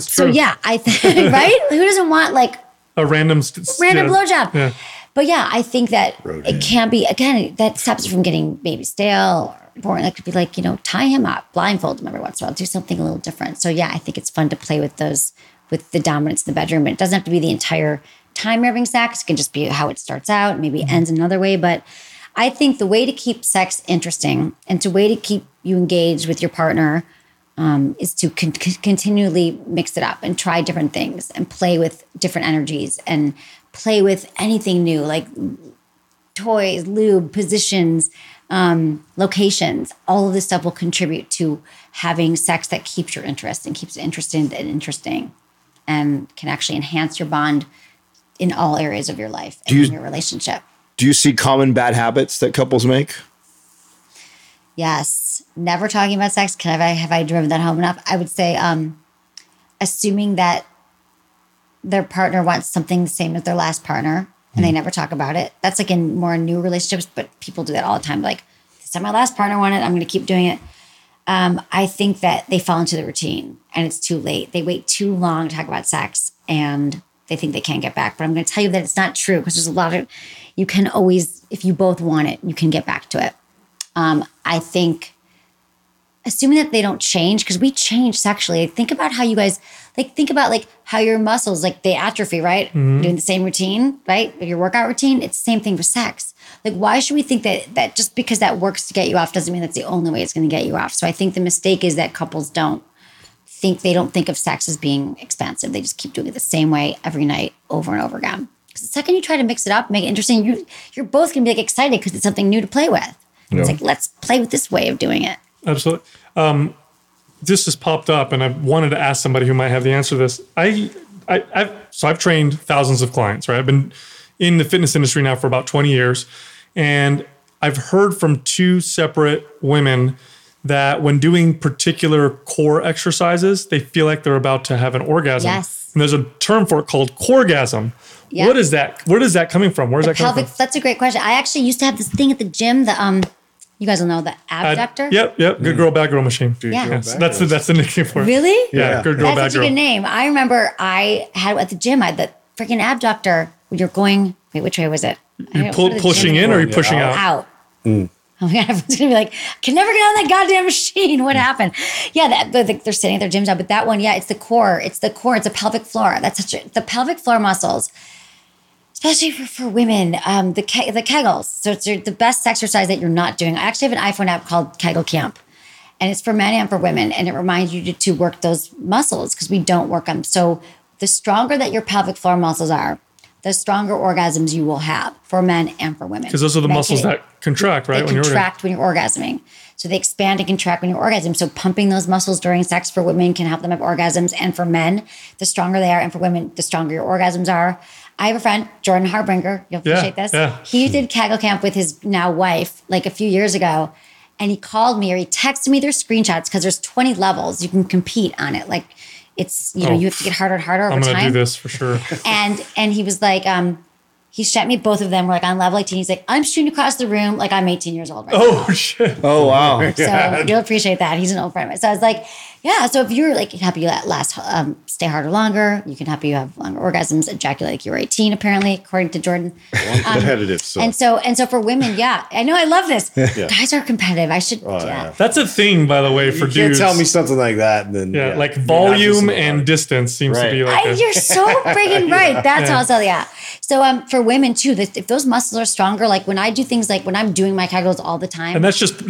So yeah, I think, right? Who doesn't want like a random blowjob? Yeah. But yeah, I think that it can be, again, that stops you from getting maybe stale or boring. That could be like, you know, tie him up, blindfold him every once in a while, do something a little different. So yeah, I think it's fun to play with with the dominance in the bedroom. And it doesn't have to be the entire time you're having sex. It can just be how it starts out, maybe ends another way. But I think the way to keep sex interesting and the way to keep you engaged with your partner is to continually mix it up and try different things and play with different energies and play with anything new, like toys, lube, positions, locations. All of this stuff will contribute to having sex that keeps your interest and keeps it interesting and can actually enhance your bond in all areas of your life and in your relationship. Do you see common bad habits that couples make? Yes. Never talking about sex. Have I driven that home enough? I would say assuming that their partner wants something the same as their last partner and they never talk about it. That's like in more new relationships, but people do that all the time. Like, this time my last partner wanted, I'm going to keep doing it. I think that they fall into the routine and it's too late. They wait too long to talk about sex and they think they can't get back. But I'm going to tell you that it's not true, because there's a lot of, you can always, if you both want it, you can get back to it. I think, assuming that they don't change, because we change sexually. Think about how you guys, think about how your muscles, they atrophy, right? Mm-hmm. Doing the same routine, right? Your workout routine, it's the same thing for sex. Why should we think that just because that works to get you off doesn't mean that's the only way it's going to get you off? So I think the mistake is that couples don't think of sex as being expensive. They just keep doing it the same way every night over and over again. Because the second you try to mix it up, make it interesting, you're both going to be excited because it's something new to play with. Yeah. It's let's play with this way of doing it. Absolutely. This has popped up, and I wanted to ask somebody who might have the answer to this. I've trained thousands of clients, right? I've been in the fitness industry now for about 20 years. And I've heard from two separate women that when doing particular core exercises, they feel like they're about to have an orgasm. Yes. And there's a term for it called corgasm. Yeah. What is that? Where is that coming from? Where's that coming from? That's a great question. I actually used to have this thing at the gym, you guys will know, the abductor. Yep. Good girl, bad girl machine. Yeah. Yes. That's the nickname for it. Really? Yeah. Good girl, bad girl. That's a good name. I remember I had at the gym, I had the freaking abductor. You're going, wait, which way was it? You're pushing in, or you're pushing out? Out. Mm. Oh my God, everyone's going to be like, I can never get on that goddamn machine. What happened? Yeah, they're sitting at their gyms now. But that one, yeah, it's the core. It's the core. It's the pelvic floor. The pelvic floor muscles, especially for women, the Kegels. So it's the best exercise that you're not doing. I actually have an iPhone app called Kegel Camp. And it's for men and for women. And it reminds you to work those muscles, because we don't work them. So the stronger that your pelvic floor muscles are, the stronger orgasms you will have, for men and for women. Because those are the muscles that contract, right? They contract when you're orgasming. So they expand and contract when you're orgasming. So pumping those muscles during sex for women can help them have orgasms. And for men, the stronger they are. And for women, the stronger your orgasms are. I have a friend, Jordan Harbinger. You'll appreciate this. Yeah. He did Kegel Camp with his now wife a few years ago. And he called me, or he texted me their screenshots, because there's 20 levels. You can compete on it. It's, you have to get harder and harder over time. I'm going to do this for sure. And he was he sent me both of them. We're on level 18. He's I'm shooting across the room I'm 18 years old right now. Shit. Oh, wow. So you'll appreciate that. He's an old friend. So I was yeah. So if you're happy you last, stay harder longer, you can help you have longer orgasms, ejaculate you were 18, apparently, according to Jordan. Well, I'm competitive. So. And so for women, yeah. I know, I love this. Yeah. Guys are competitive. I should, yeah. That's a thing, by the way, for dudes. You can't tell me something like that. And then, yeah. Volume and distance seems to be this. You're so friggin' right. Yeah. That's also, yeah. So for women too, if those muscles are stronger, when I do things when I'm doing my Kegels all the time, and that's just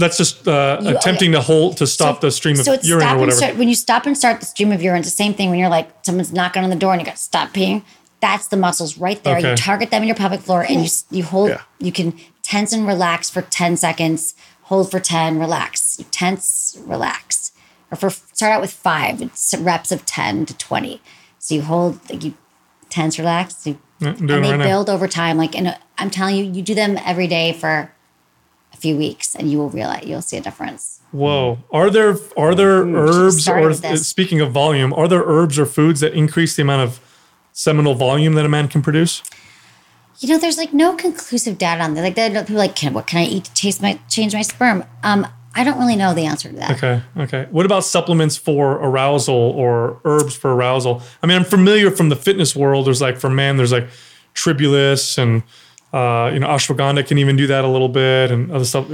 attempting to stop the stream of urine or whatever. When you stop and start the stream of urine, it's the same thing. When you're someone's knocking on the door and you got to stop peeing, that's the muscles right there. Okay. You target them in your pelvic floor, and you hold. Yeah. You can tense and relax for 10 seconds, hold for 10, relax, you tense, relax, start out with 5. It's reps of 10 to 20. So you hold, you tense, relax. Build over time. I'm telling you, you do them every day for a few weeks, and you will realize, you'll see a difference. Whoa! Are there herbs or speaking of volume, are there herbs or foods that increase the amount of seminal volume that a man can produce? There's no conclusive data on that. People what can I eat to change my sperm? I don't really know the answer to that. Okay. What about supplements for arousal or herbs for arousal? I mean, I'm familiar from the fitness world. There's for men, there's tribulus and, ashwagandha can even do that a little bit and other stuff.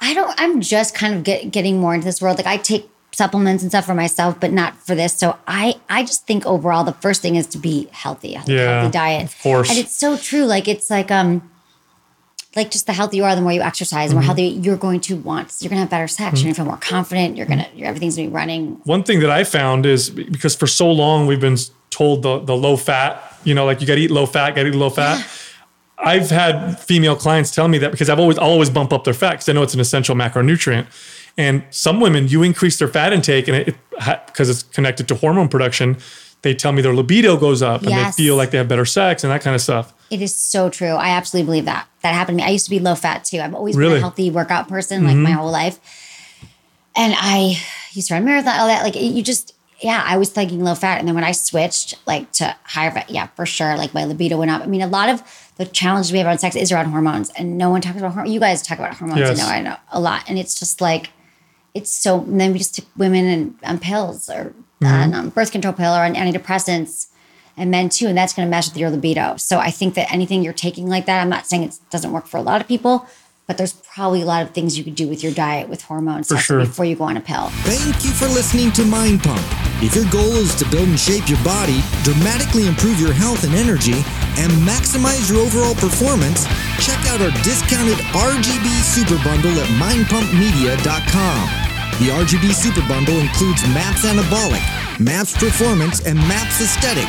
I'm just kind of getting more into this world. I take supplements and stuff for myself, but not for this. So I just think overall, the first thing is to be healthy, healthy diet. Of course. And it's so true. Just the healthier you are, the more you exercise, the more healthy you're going to want. You're going to have better sex. You're going to feel more confident. Everything's going to be running. One thing that I found is, because for so long we've been told the low fat, you got to eat low fat, Yeah. I've had female clients tell me that, because I've always bump up their fat, because I know it's an essential macronutrient. And some women, you increase their fat intake, and because it's connected to hormone production, they tell me their libido goes up and they feel like they have better sex and that kind of stuff. It is so true. I absolutely believe that. That happened to me. I used to be low fat too. I've always been a healthy workout person my whole life. And I used to run marathon, all that. I was thinking low fat. And then when I switched to higher fat, yeah, for sure. My libido went up. I mean, a lot of the challenges we have around sex is around hormones, and no one talks about hormones. You guys talk about hormones. Yes. I know a lot. And it's just it's so, and then we just took women on pills or on birth control pill or on antidepressants. and men too. And that's going to mess with your libido. So I think that anything you're taking like that, I'm not saying it doesn't work for a lot of people, but there's probably a lot of things you could do with your diet, with hormones, sure, before you go on a pill. Thank you for listening to Mind Pump. If your goal is to build and shape your body, dramatically improve your health and energy, and maximize your overall performance, check out our discounted RGB Super Bundle at mindpumpmedia.com. The RGB Super Bundle includes MAPS Anabolic, MAPS Performance, and MAPS Aesthetic.